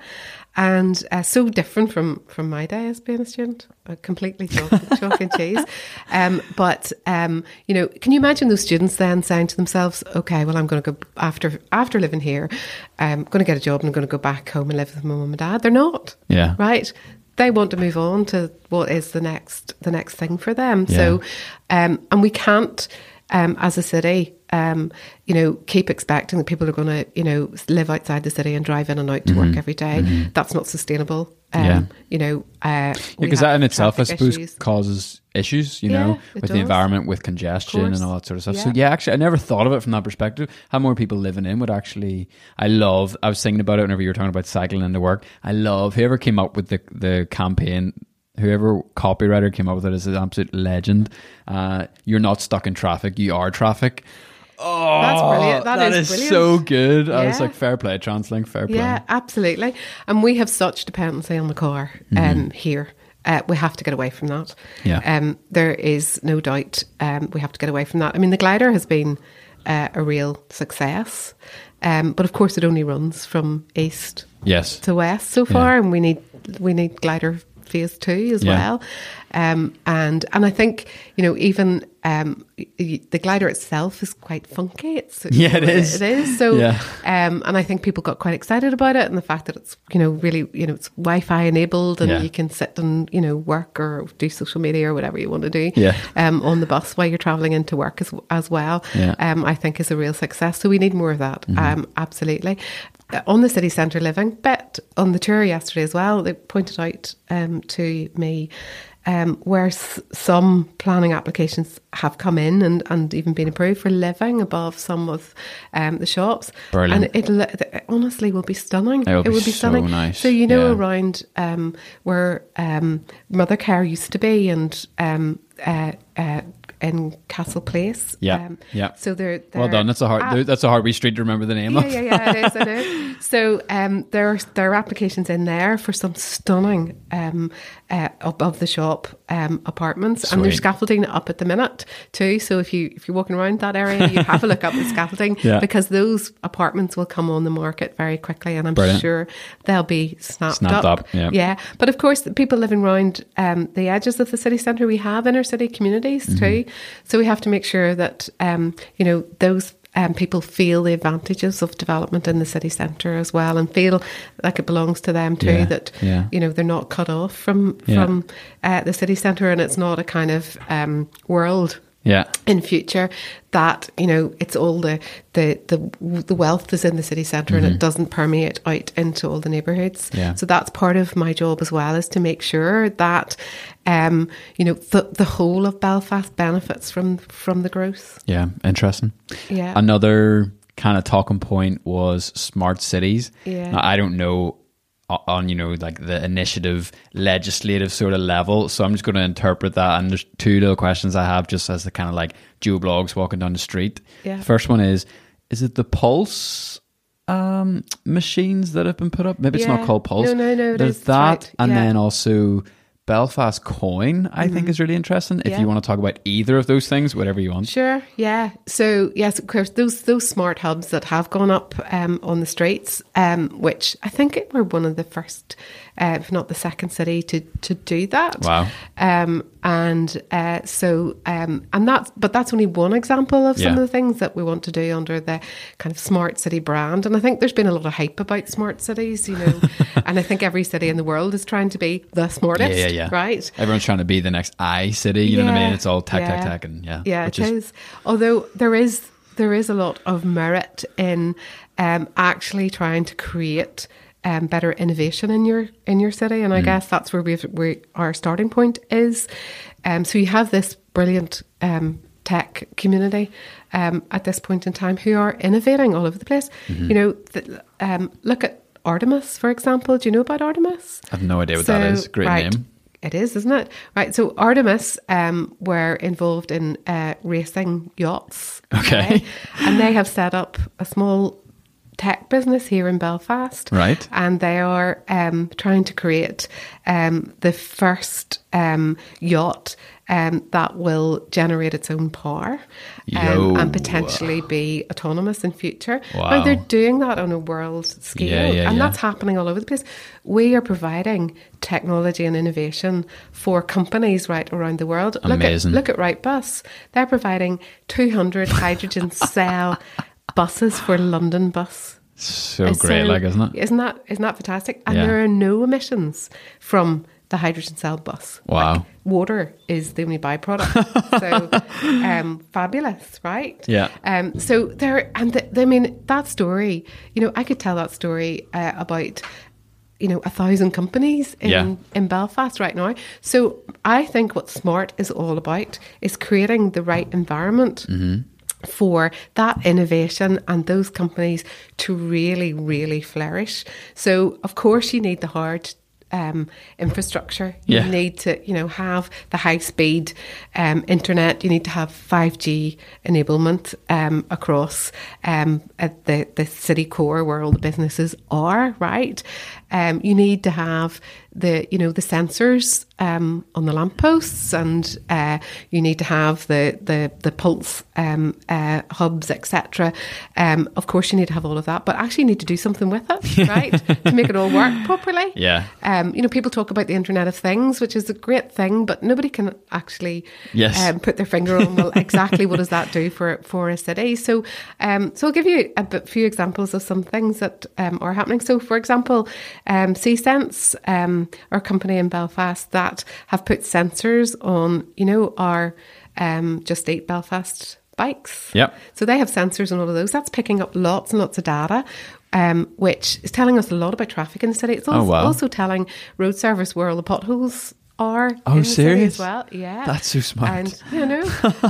and uh, so different from, from my day as being a student, uh, completely chalk, chalk and cheese. Um, but, um, you know, can you imagine those students then saying to themselves, okay, well, I'm going to go, after after living here, I'm going to get a job and I'm going to go back home and live with my mum and dad. They're not. Yeah. Right? They want to move on to what is the next the next thing for them. Yeah. So, um, and we can't, um, as a city... Um, you know, keep expecting that people are going to, you know, live outside the city and drive in and out to mm-hmm. work every day. Mm-hmm. That's not sustainable. Um, yeah. You know, uh, because yeah, that in itself, I suppose, issues. causes issues, you yeah, know, with does. the environment, with congestion and all that sort of stuff. Yeah. So, yeah, actually, I never thought of it from that perspective. How more people living in would actually, I love, I was thinking about it whenever you were talking about cycling into work. I love whoever came up with the, the campaign. Whoever copywriter came up with it is an absolute legend. Uh, you're not stuck in traffic, you are traffic. Oh, that's brilliant. That, that is, is brilliant. So good. Yeah. I was like, fair play, TransLink, fair play. Yeah, absolutely. And we have such dependency on the car um, mm-hmm. here. Uh, we have to get away from that. Yeah. Um, there is no doubt um, we have to get away from that. I mean, the Glider has been uh, a real success. Um, but of course, it only runs from east yes. to west so far. Yeah. And we need we need Glider phase two as yeah. well. Um, and and I think, you know, even um, the Glider itself is quite funky. It's, yeah, it is. It is. So, yeah. um, and I think people got quite excited about it and the fact that it's, you know, really, you know, it's Wi-Fi enabled and yeah. you can sit and, you know, work or do social media or whatever you want to do yeah. um, on the bus while you're travelling into work as, as well, yeah. um, I think is a real success. So we need more of that. Mm-hmm. Um, absolutely. On the city centre living bit, on the tour yesterday as well, they pointed out um, to me Um, where s- some planning applications have come in and, and even been approved for living above some of um, the shops. Brilliant. And it'll, it honestly will be stunning. It will, it will be, be stunning. So nice. So, you know, yeah. around um, where um, Mothercare used to be and um, uh, uh, in Castle Place. Yeah, um, yeah. So they're, they're well done. That's a hard. Uh, that's a hard wee street to remember the name yeah, of. Yeah, yeah, it is. It is. So um, there are there are applications in there for some stunning um, uh, above the shop um, apartments, Sweet. and there's scaffolding up at the minute too. So if you if you're walking around that area, you have a look up at scaffolding yeah. because those apartments will come on the market very quickly, and I'm Brilliant. sure they'll be snapped, snapped up. up yeah. yeah, but of course, the people living around um, the edges of the city centre, we have inner city communities mm-hmm. too. So we have to make sure that, um, you know, those um, people feel the advantages of development in the city centre as well and feel like it belongs to them too, yeah, that, yeah. you know, they're not cut off from yeah. from uh, the city centre and it's not a kind of um, world yeah. in future that, you know, it's all the, the, the, the wealth is in the city centre mm-hmm. and it doesn't permeate out into all the neighbourhoods. Yeah. So that's part of my job as well, is to make sure that, um, you know, the, the whole of Belfast benefits from, from the growth. Yeah, interesting. Yeah. Another kind of talking point was smart cities. Yeah. Now, I don't know on, you know, like the initiative legislative sort of level. So I'm just going to interpret that. And there's two little questions I have just as the kind of like Joe Blogs walking down the street. Yeah. The first one is, is it the Pulse um, machines that have been put up? Maybe yeah. it's not called Pulse. No, no, no. There's that. Right. And yeah. then also Belfast Coin, I mm-hmm. think is really interesting. If yeah. you want to talk about either of those things, whatever you want. Sure. Yeah. So yes, of course, those those smart hubs that have gone up um, on the streets, um, which I think it were one of the first, uh, if not the second city to to do that. Wow. Um, and uh, so um, and that's but that's only one example of some yeah. of the things that we want to do under the kind of smart city brand. And I think there's been a lot of hype about smart cities, you know, and I think every city in the world is trying to be the smartest. Yeah, yeah, yeah. Yeah. Right. Everyone's trying to be the next I city, you yeah. know what I mean? It's all tech, yeah. tech, tech, and yeah. Yeah, it is. is. Although there is there is a lot of merit in um, actually trying to create um, better innovation in your in your city, and I mm. guess that's where we where our starting point is. Um, so you have this brilliant um, tech community um, at this point in time who are innovating all over the place. Mm-hmm. You know, th- um, look at Artemis, for example. Do you know about Artemis? I have no idea what so, that is. Great right. name. It is, isn't it? Right. So Artemis um, were involved in uh, racing yachts. Okay. okay. And they have set up a small tech business here in Belfast. Right. And they are um, trying to create um, the first um, yacht um, that will generate its own power um, and potentially be autonomous in future. Wow. Now, they're doing that on a world scale, yeah, yeah, and yeah. that's happening all over the place. We are providing technology and innovation for companies right around the world. Amazing. Look at, look at Wrightbus. They're providing two hundred hydrogen cell buses for London Bus. So and great, so, like, isn't it? Isn't that, isn't that fantastic? And yeah. there are no emissions from the hydrogen cell bus. Wow. Like, water is the only byproduct. so um, fabulous, right? Yeah. Um, so there, and the, I mean, that story, you know, I could tell that story uh, about, you know, a thousand companies in, yeah. in Belfast right now. So I think what Smart is all about is creating the right environment mm-hmm. for that innovation and those companies to really, really flourish. So, of course, you need the hard um, infrastructure. You yeah. need to, you know, have the high-speed um, internet. You need to have five G enablement um, across um, at the, the city core where all the businesses are, right? Um, you need to have the, you know, the sensors um, on the lampposts, and uh, you need to have the the the pulse um, uh, hubs, et cetera. Um, of course, you need to have all of that, but actually, you need to do something with it, right, to make it all work properly. Yeah. Um, you know, people talk about the Internet of Things, which is a great thing, but nobody can actually yes. um, put their finger on well exactly what does that do for for a city. So, um, so I'll give you a few examples of some things that um, are happening. So, for example, um, C-Sense, um our company in Belfast, that have put sensors on, you know, our um, Just Eat Belfast bikes. Yep. So they have sensors on all of those. That's picking up lots and lots of data, um, which is telling us a lot about traffic in the city. It's also, oh, wow. also telling road service where all the potholes are. Oh, in the serious? City as well. Yeah. That's so smart. And, you know,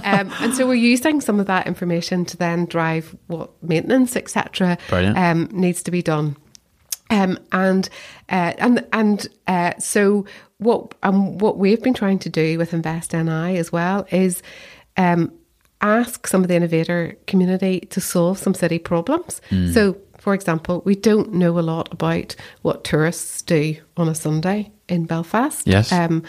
um, and so we're using some of that information to then drive what maintenance, et cetera, um, needs to be done. Um, and uh, and and uh, so what um, what we've been trying to do with Invest N I as well is um, ask some of the innovator community to solve some city problems. Mm. So, for example, we don't know a lot about what tourists do on a Sunday in Belfast. Yes. Um,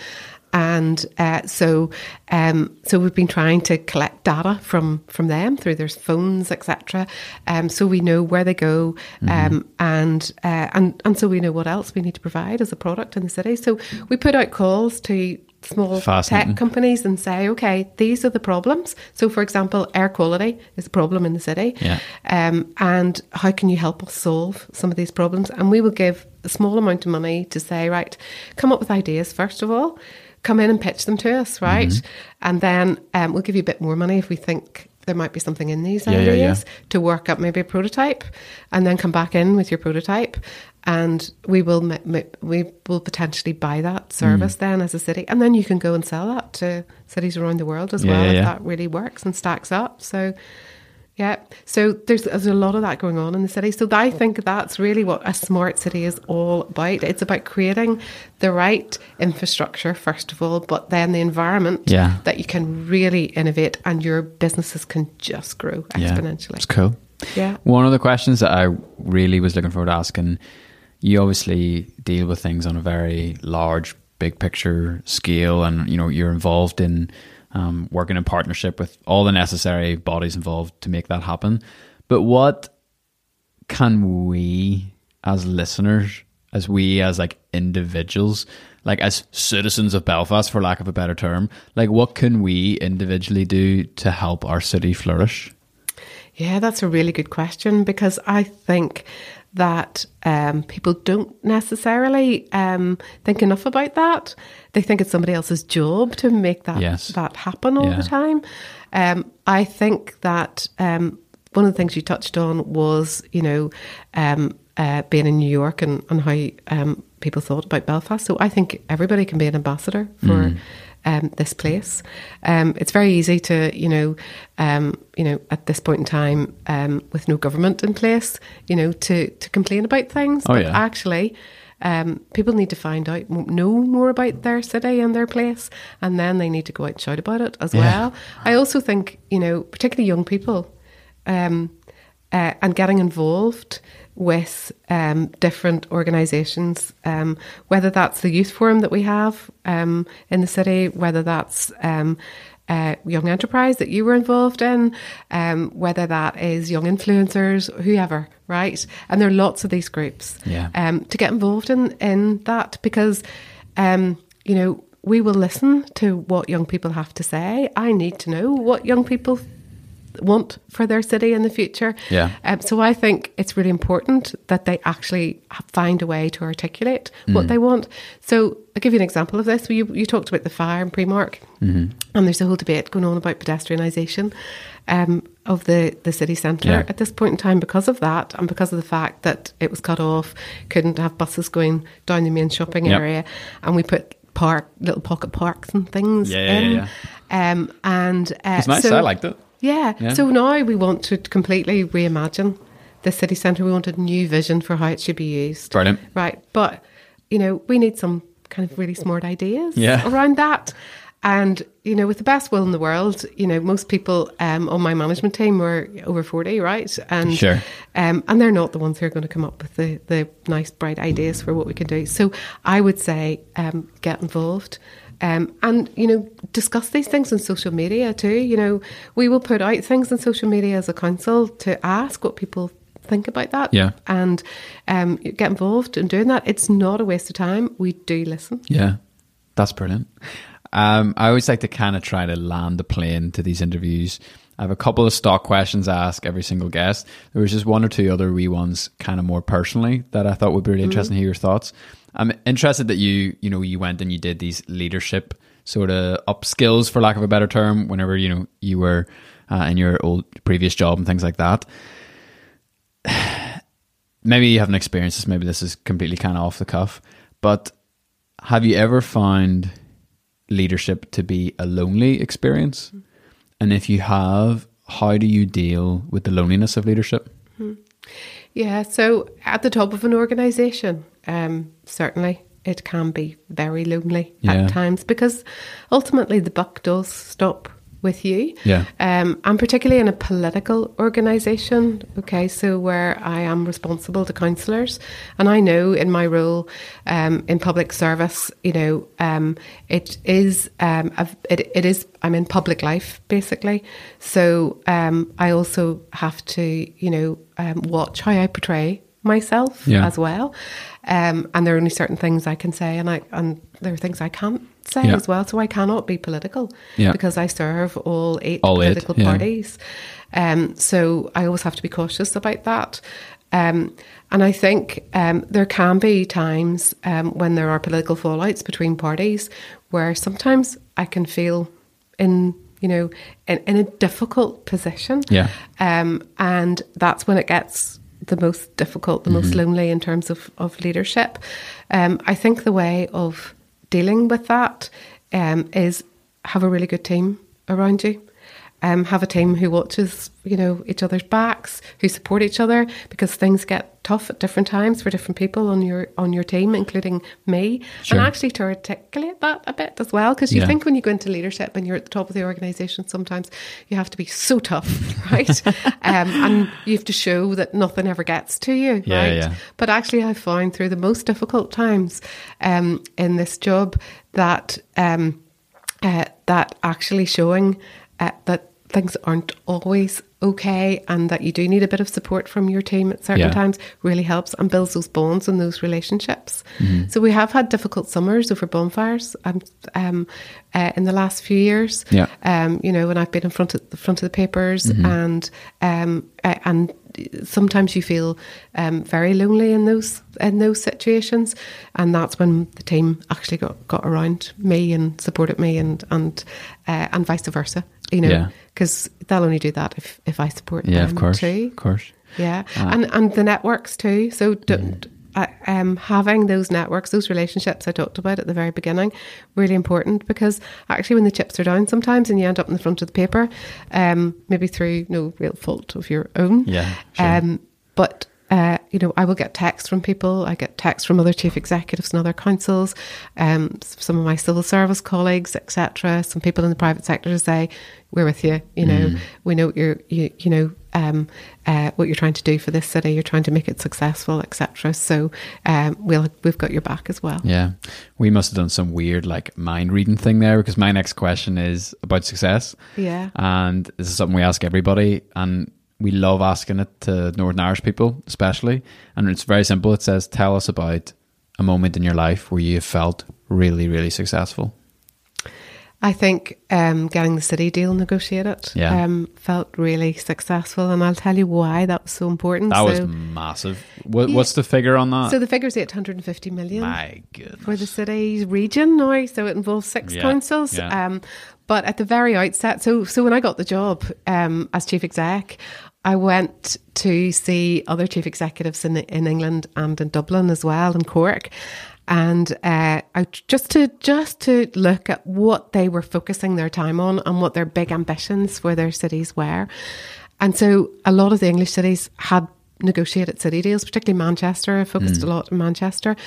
And uh, so, um, so we've been trying to collect data from, from them through their phones, et cetera. Um, so we know where they go, um, mm-hmm. and uh, and and so we know what else we need to provide as a product in the city. So we put out calls to small tech companies and say, okay, these are the problems. So, for example, air quality is a problem in the city, yeah. um, and how can you help us solve some of these problems? And we will give a small amount of money to say, right, come up with ideas first of all. Come in and pitch them to us, right? Mm-hmm. And then um, we'll give you a bit more money if we think there might be something in these yeah, ideas yeah, yeah. to work up maybe a prototype, and then come back in with your prototype, and we will m- m- we will potentially buy that service mm. then as a city, and then you can go and sell that to cities around the world as yeah, well yeah, if yeah. that really works and stacks up. So yeah, so there's, there's a lot of that going on in the city. So I think that's really what a smart city is all about. It's about creating the right infrastructure, first of all, but then the environment yeah. that you can really innovate and your businesses can just grow exponentially. Yeah, it's cool. Yeah. One of the questions that I really was looking forward to asking, you obviously deal with things on a very large, big picture scale, and you know, you're involved in Um, working in partnership with all the necessary bodies involved to make that happen. But what can we as listeners, as we as like individuals, like as citizens of Belfast, for lack of a better term, like what can we individually do to help our city flourish? Yeah, that's a really good question, because I think that um, people don't necessarily um, think enough about that. They think it's somebody else's job to make that yes. that happen all yeah. the time. Um, I think that um, one of the things you touched on was, you know, um, uh, being in New York and, and how um, people thought about Belfast. So I think everybody can be an ambassador for mm. um, this place. Um, it's very easy to, you know, um, you know, at this point in time, um, with no government in place, you know, to, to complain about things. Oh, but yeah. actually... Um, people need to find out, know more about their city and their place, and then they need to go out and shout about it as yeah. well. I also think, you know, particularly young people, um, uh, and getting involved with um, different organisations, um, whether that's the youth forum that we have um, in the city, whether that's um, uh, Young Enterprise that you were involved in, um, whether that is Young Influencers, whoever, right? And there are lots of these groups yeah. um, to get involved in, in that because, um, you know, we will listen to what young people have to say. I need to know what young people want for their city in the future. Yeah. Um, so I think it's really important that they actually find a way to articulate mm. what they want. So I'll give you an example of this. You, you talked about the fire in Primark mm-hmm. and there's a whole debate going on about pedestrianisation um, of the, the city centre yeah. at this point in time because of that and because of the fact that it was cut off, couldn't have buses going down the main shopping yep. area, and we put park little pocket parks and things yeah, in. Yeah, yeah. Um, and, uh, it's nice, so, I liked it. Yeah. yeah. So now we want to completely reimagine the city centre. We want a new vision for how it should be used. Brilliant. Right. But, you know, we need some kind of really smart ideas yeah. around that. And, you know, with the best will in the world, you know, most people um, on my management team were over forty, right? And, sure. Um, and they're not the ones who are going to come up with the, the nice, bright ideas for what we can do. So I would say um, get involved. Um, and, you know, discuss these things on social media too. You know, we will put out things on social media as a council to ask what people think about that. Yeah. And um, get involved in doing that. It's not a waste of time. We do listen. Yeah, that's brilliant. Um, I always like to kind of try to land the plane to these interviews. I have a couple of stock questions I ask every single guest. There was just one or two other wee ones kind of more personally that I thought would be really mm-hmm. interesting to hear your thoughts. I'm interested that you, you know, you went and you did these leadership sort of up skills, for lack of a better term, whenever, you know, you were uh, in your old previous job and things like that. Maybe you haven't experienced this. Maybe this is completely kind of off the cuff, but have you ever found leadership to be a lonely experience? Mm-hmm. And if you have, how do you deal with the loneliness of leadership? Mm-hmm. Yeah. So at the top of an organisation, Um, certainly it can be very lonely yeah. at times because ultimately the buck does stop with you. Yeah. Um, and particularly in a political organisation, okay, so where I am responsible to councillors, and I know in my role um, in public service, you know, um, it is, um, I've, it, it is, I'm in public life basically. So um, I also have to, you know, um, watch how I portray myself yeah. as well. Um, and there are only certain things I can say, and I and there are things I can't say yeah. as well. So I cannot be political yeah. because I serve all eight all political eight, yeah. parties. Um, so I always have to be cautious about that. Um, and I think um, there can be times um, when there are political fallouts between parties where sometimes I can feel in, you know, in, in a difficult position. Yeah. Um, and that's when it gets the most difficult, the mm-hmm. most lonely in terms of, of leadership. Um, I think the way of dealing with that um, is have a really good team around you. Um, have a team who watches, you know, each other's backs, who support each other, because things get tough at different times for different people on your on your team, including me. Sure. And actually to articulate that a bit as well, because you yeah. think when you go into leadership and you're at the top of the organisation, sometimes you have to be so tough, right? um, and you have to show that nothing ever gets to you, yeah, right? Yeah. But actually I found through the most difficult times um, in this job that um, uh, that actually showing uh, that things aren't always okay and that you do need a bit of support from your team at certain yeah. times really helps and builds those bonds and those relationships. Mm-hmm. So we have had difficult summers over bonfires um, um, uh, in the last few years, yeah. um, you know, when I've been in front of the, front of the papers mm-hmm. and um, uh, and sometimes you feel um, very lonely in those in those situations, and that's when the team actually got, got around me and supported me and, and, uh, and vice versa. You know, because yeah. they'll only do that if, if I support yeah, them of course, too. Of course. Yeah. Uh, and and the networks too. So d- mm. d- uh, um, having those networks, those relationships I talked about at the very beginning, really important, because actually when the chips are down sometimes and you end up in the front of the paper, um, maybe through no real fault of your own. Yeah. Sure. Um, but Uh, you know, I will get texts from people. I get texts from other chief executives and other councils, um, some of my civil service colleagues, et cetera. Some people in the private sector say, "We're with you. You know, mm. we know what you're. You, you know um, uh, what you're trying to do for this city. You're trying to make it successful, et cetera. So um, we'll we've got your back as well." Yeah, we must have done some weird like mind reading thing there, because my next question is about success. Yeah, and this is something we ask everybody, and we love asking it to Northern Irish people, especially. And it's very simple. It says, tell us about a moment in your life where you felt really, really successful. I think um, getting the city deal negotiated yeah. um, felt really successful. And I'll tell you why that was so important. That so, was massive. What, yeah, what's the figure on that? So the figure's eight hundred fifty million. My goodness. For the city's region now. So it involves six yeah. councils. Yeah. Um, but at the very outset, so, so when I got the job um, as chief exec, I went to see other chief executives in in England and in Dublin as well, in Cork, and uh, I, just to just to look at what they were focusing their time on and what their big ambitions for their cities were. And so a lot of the English cities had negotiated city deals, particularly Manchester. I focused mm. a lot on Manchester,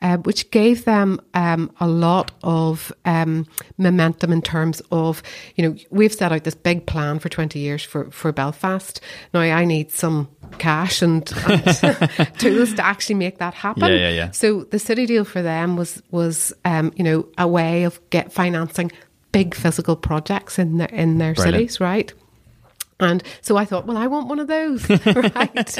uh, which gave them um, a lot of um, momentum in terms of, you know, we've set out this big plan for twenty years for, for Belfast. Now I need some cash and, and tools to actually make that happen. Yeah, yeah, yeah. So the city deal for them was, was um, you know, a way of get financing big physical projects in their, in their Brilliant. cities, right? And so I thought, well, I want one of those, right?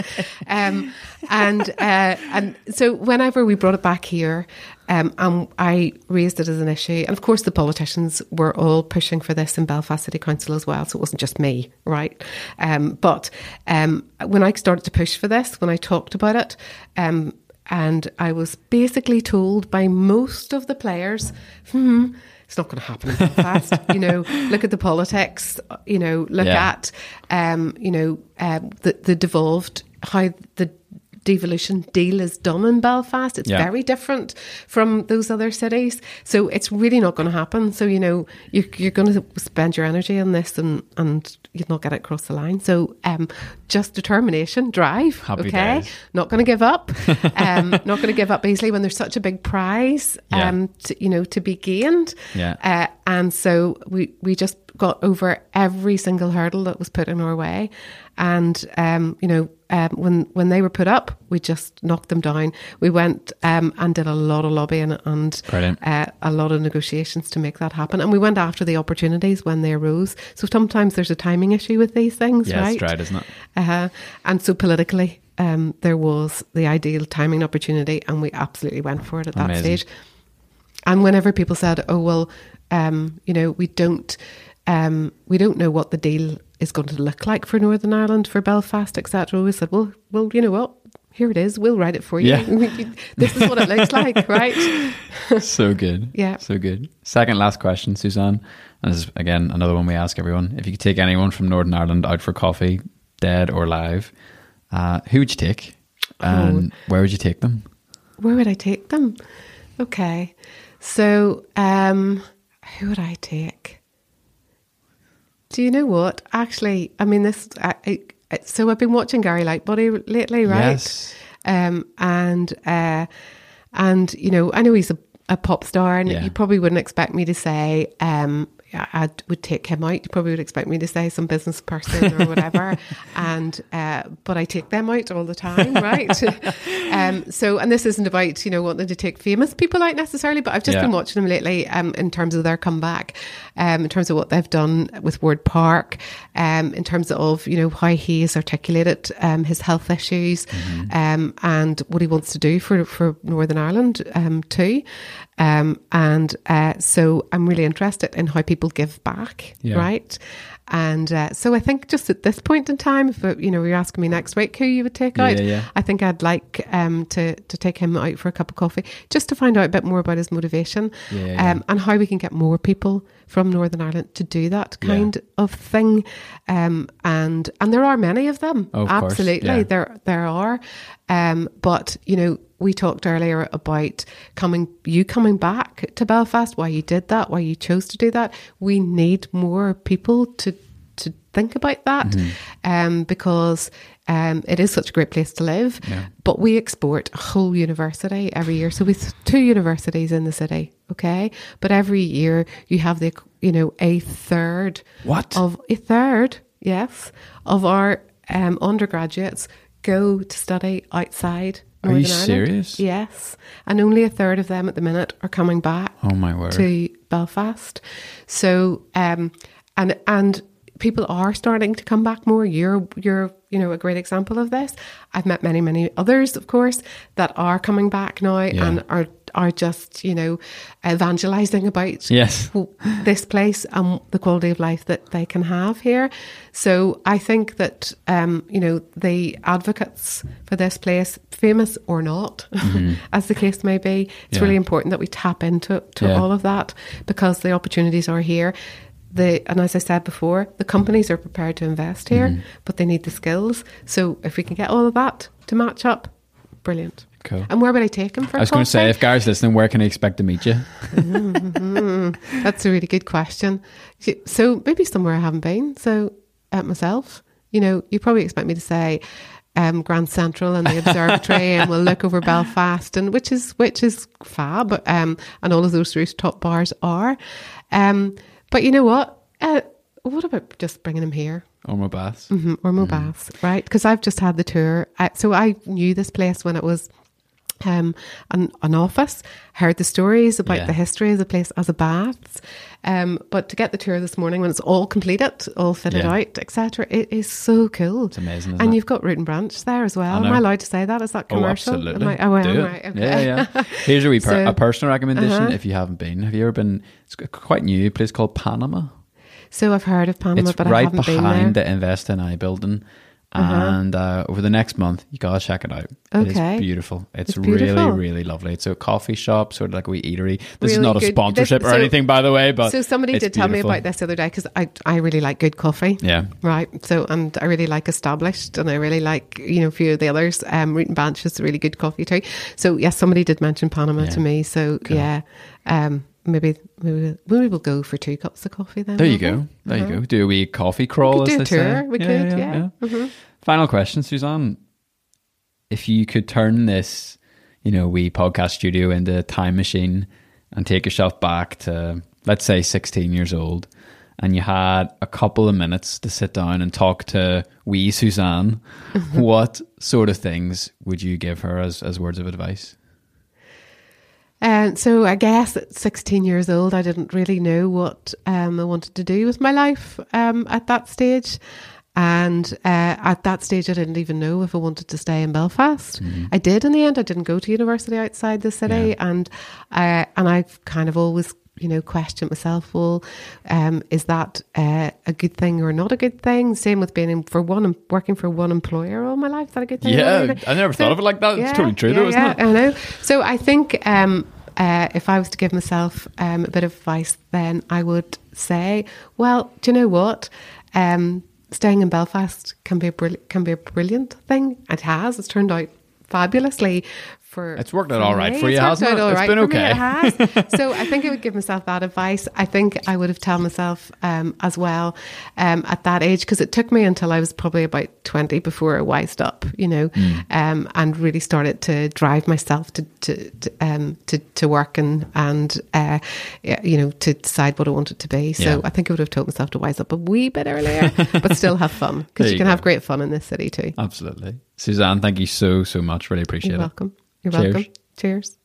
um, and uh, and so whenever we brought it back here, um, and I raised it as an issue, and of course the politicians were all pushing for this in Belfast City Council as well, so it wasn't just me, right? Um, but um, when I started to push for this, when I talked about it, um, and I was basically told by most of the players, hmm, it's not going to happen in Belfast. You know, look at the politics, you know, look yeah. at, um, you know, um, the, the devolved, how the devolution deal is done in Belfast. It's yeah. very different from those other cities. So it's really not going to happen. So, you know, you're, you're going to spend your energy on this and, and you'll not get it across the line. So um, just determination, drive, Happy okay? Days. Not going to give up. um, not going to give up easily when there's such a big prize, um, yeah. to, you know, to be gained. Yeah. Uh, and so we, we just got over every single hurdle that was put in our way. And, um, you know, um, when when they were put up, we just knocked them down. We went um, and did a lot of lobbying and uh, a lot of negotiations to make that happen. And we went after the opportunities when they arose. So sometimes there's a timing issue with these things, yeah, right? Yeah, it's right, isn't it? Uh-huh. And so politically, um, there was the ideal timing opportunity, and we absolutely went for it at that Amazing. stage. And whenever people said, oh, well, um, you know, we don't... Um, we don't know what the deal is going to look like for Northern Ireland, for Belfast, et cetera. We said, well, well, you know what? Here it is. We'll write it for you. Yeah. This is what it looks like, right? So good. Yeah. So good. Second last question, Suzanne. And this is, again, another one we ask everyone. If you could take anyone from Northern Ireland out for coffee, dead or alive, uh, who would you take? And oh. where would you take them? Where would I take them? Okay. So um, who would I take? Do you know what? Actually, I mean, this. I, I, so I've been watching Gary Lightbody lately, right? Yes. Um, and, uh, and you know, I know he's a, a pop star, and yeah. you probably wouldn't expect me to say um, I, I would take him out. You probably would expect me to say some business person or whatever. and uh, But I take them out all the time, right? um, so, and this isn't about, you know, wanting to take famous people out necessarily, but I've just yeah. been watching them lately um, in terms of their comeback. Um, in terms of what they've done with Ward Park, um, in terms of, you know, how he has articulated um, his health issues mm-hmm. um, and what he wants to do for, for Northern Ireland um, too. Um, and uh, so I'm really interested in how people give back, yeah. right? And uh, so I think just at this point in time, if you know, you're asking me next week who you would take out, yeah, yeah. I think I'd like um, to to take him out for a cup of coffee just to find out a bit more about his motivation yeah, yeah. Um, and how we can get more people from Northern Ireland to do that kind yeah. of thing. Um, and and there are many of them, oh, of absolutely, course, yeah. there there are. Um, but you know, we talked earlier about coming, you coming back to Belfast, why you did that, why you chose to do that. We need more people to to think about that, mm-hmm. um, because um, it is such a great place to live. Yeah. But we export a whole university every year. So we have two universities in the city, okay? But every year you have the, you know, a third. What? Of a third, yes, of our um, undergraduates go to study outside Northern Are you Ireland. Serious? Yes. And only a third of them at the minute are coming back oh my word. to Belfast. So, um, and and people are starting to come back more. You're, you're, you know, a great example of this. I've met many, many others, of course, that are coming back now yeah. and are are just, you know, evangelising about yes. this place and the quality of life that they can have here. So I think that, um, you know, the advocates for this place, famous or not, mm-hmm. as the case may be, it's yeah. really important that we tap into to yeah. all of that, because the opportunities are here. The, and as I said before, the companies are prepared to invest here, mm-hmm. but they need the skills. So if we can get all of that to match up, brilliant. Cool. And where would I take him for? I was going to say, if Gary's listening, where can I expect to meet you? mm-hmm. That's a really good question. So maybe somewhere I haven't been. So at myself, you know, you probably expect me to say um, Grand Central and the Observatory, and we'll look over Belfast, and which is which is fab, um, and all of those rooftop bars are. Um, but you know what? Uh, what about just bringing him here? Ormeau Baths. Mm-hmm. Ormeau mm. Baths, right? Because I've just had the tour, I, so I knew this place when it was. Um, an, an office, heard the stories about yeah. the history of the place as a baths, um, but to get the tour this morning when it's all completed, all fitted yeah. out, et cetera, it is so cool. It's amazing, isn't and it? You've got Root and Branch there as well. Am I allowed to say that? Is that commercial? Oh, absolutely. Am I, oh, am right? Okay. Yeah, yeah. Here's a wee per- so, a personal recommendation uh-huh. if you haven't been. Have you ever been? It's quite new, a place called Panama. So I've heard of Panama, it's but right I haven't been there. It's right behind the Invest in I building. Uh-huh. And uh, over the next month, you gotta check it out. Okay. It is beautiful. It's, it's beautiful. really, really lovely. It's a coffee shop, sort of like a wee eatery. This really is not a sponsorship this, or so, anything, by the way. But so somebody did tell beautiful. me about this the other day, because I I really like good coffee. Yeah. Right. So and I really like Established, and I really like, you know, a few of the others. Um, Root and Branch is really good coffee too. So yes, yeah, somebody did mention Panama yeah. to me. So cool. yeah. Um. Maybe, maybe maybe we'll go for two cups of coffee then. There you go. There uh-huh. you go. Do a wee coffee crawl, we could as do a they tour. say. We yeah, could, yeah. yeah. yeah. Mm-hmm. Final question, Suzanne. If you could turn this, you know, wee podcast studio into a time machine and take yourself back to, let's say, sixteen years old, and you had a couple of minutes to sit down and talk to wee Suzanne, mm-hmm. what sort of things would you give her as, as words of advice? Um, so I guess at sixteen years old, I didn't really know what um, I wanted to do with my life um, at that stage. And uh, at that stage, I didn't even know if I wanted to stay in Belfast. Mm-hmm. I did in the end. I didn't go to university outside the city. Yeah. And, uh, and I've kind of always, you know, questioned myself, well, um, is that uh, a good thing or not a good thing? Same with being in for one, working for one employer all my life. Is that a good thing? Yeah, I never thought so, of it like that. Yeah, it's totally true yeah, though, isn't yeah, it? I know. So I think... Um, Uh, if I was to give myself um, a bit of advice, then I would say, well, do you know what? Um, staying in Belfast can be a brill- can be a brilliant thing. It has. It's turned out fabulously. For it's worked out all right for you, hasn't it? It's been okay. It has. So I think I would give myself that advice. I think I would have told myself um, as well um, at that age, because it took me until I was probably about twenty before I wised up, you know, mm. um, and really started to drive myself to to to, um, to, to work and, and uh, you know, to decide what I wanted to be. So yeah. I think I would have told myself to wise up a wee bit earlier, but still have fun, because you, you can go. have great fun in this city too. Absolutely. Suzanne, thank you so, so much. Really appreciate You're it. You're welcome. You're Cheers. welcome. Cheers.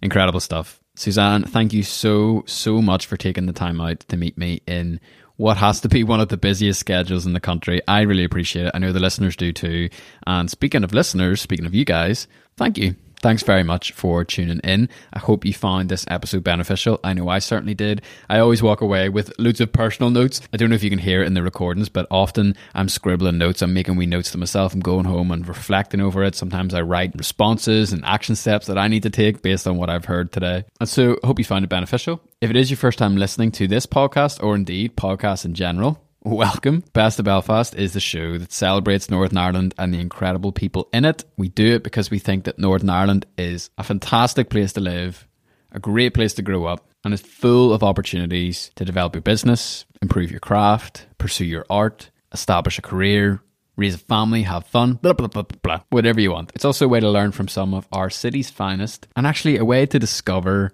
Incredible stuff. Suzanne, thank you so, so much for taking the time out to meet me in what has to be one of the busiest schedules in the country. I really appreciate it. I know the listeners do too. And speaking of listeners, speaking of you guys, thank you. Thanks very much for tuning in. I hope you found this episode beneficial. I know I certainly did. I always walk away with loads of personal notes. I don't know if you can hear it in the recordings, but often I'm scribbling notes. I'm making wee notes to myself. I'm going home and reflecting over it. Sometimes I write responses and action steps that I need to take based on what I've heard today. And so I hope you found it beneficial. If it is your first time listening to this podcast, or indeed podcasts in general, welcome. Best of Belfast is the show that celebrates Northern Ireland and the incredible people in it. We do it because we think that Northern Ireland is a fantastic place to live, a great place to grow up, and is full of opportunities to develop your business, improve your craft, pursue your art, establish a career, raise a family, have fun, blah, blah, blah, blah, blah, whatever you want. It's also a way to learn from some of our city's finest, and actually a way to discover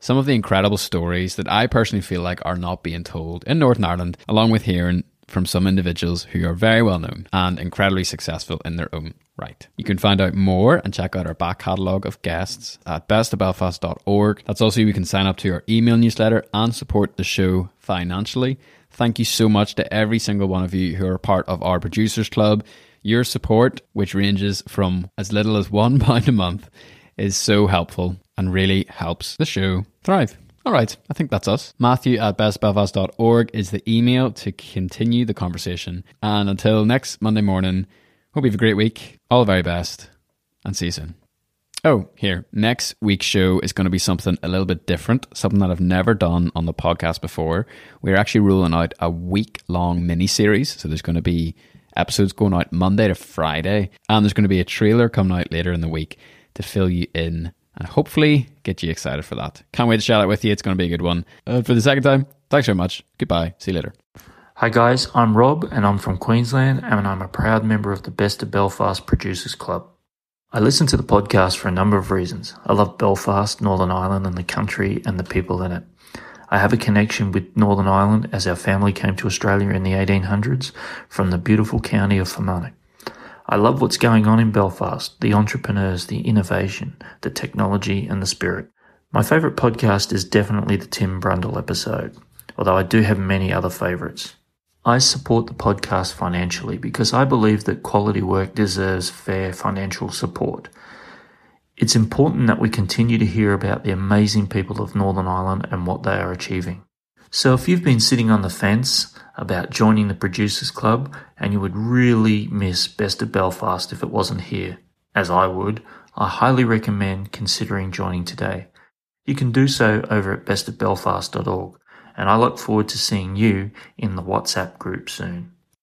some of the incredible stories that I personally feel like are not being told in Northern Ireland, along with hearing from some individuals who are very well known and incredibly successful in their own right. You can find out more and check out our back catalogue of guests at best of belfast dot org. That's also where you can sign up to our email newsletter and support the show financially. Thank you so much to every single one of you who are part of our Producers Club. Your support, which ranges from as little as one pound a month, is so helpful and really helps the show thrive. All right, I think that's us. Matthew at best belfast dot org is the email to continue the conversation. And until next Monday morning, hope you have a great week. All the very best, and see you soon. Oh, here. Next week's show is going to be something a little bit different, something that I've never done on the podcast before. We're actually rolling out a week-long mini-series, so there's going to be episodes going out Monday to Friday, and there's going to be a trailer coming out later in the week to fill you in and hopefully get you excited for that. Can't wait to share that with you. It's going to be a good one. Uh, for the second time, thanks so much. Goodbye. See you later. Hi guys, I'm Rob, and I'm from Queensland, and I'm a proud member of the Best of Belfast Producers Club. I listen to the podcast for a number of reasons. I love Belfast, Northern Ireland and the country and the people in it. I have a connection with Northern Ireland as our family came to Australia in the eighteen hundreds from the beautiful county of Fermanagh. I love what's going on in Belfast, the entrepreneurs, the innovation, the technology and the spirit. My favourite podcast is definitely the Tim Brundle episode, although I do have many other favourites. I support the podcast financially because I believe that quality work deserves fair financial support. It's important that we continue to hear about the amazing people of Northern Ireland and what they are achieving. So if you've been sitting on the fence about joining the Producers Club and you would really miss Best of Belfast if it wasn't here, as I would, I highly recommend considering joining today. You can do so over at best of belfast dot org. And I look forward to seeing you in the WhatsApp group soon.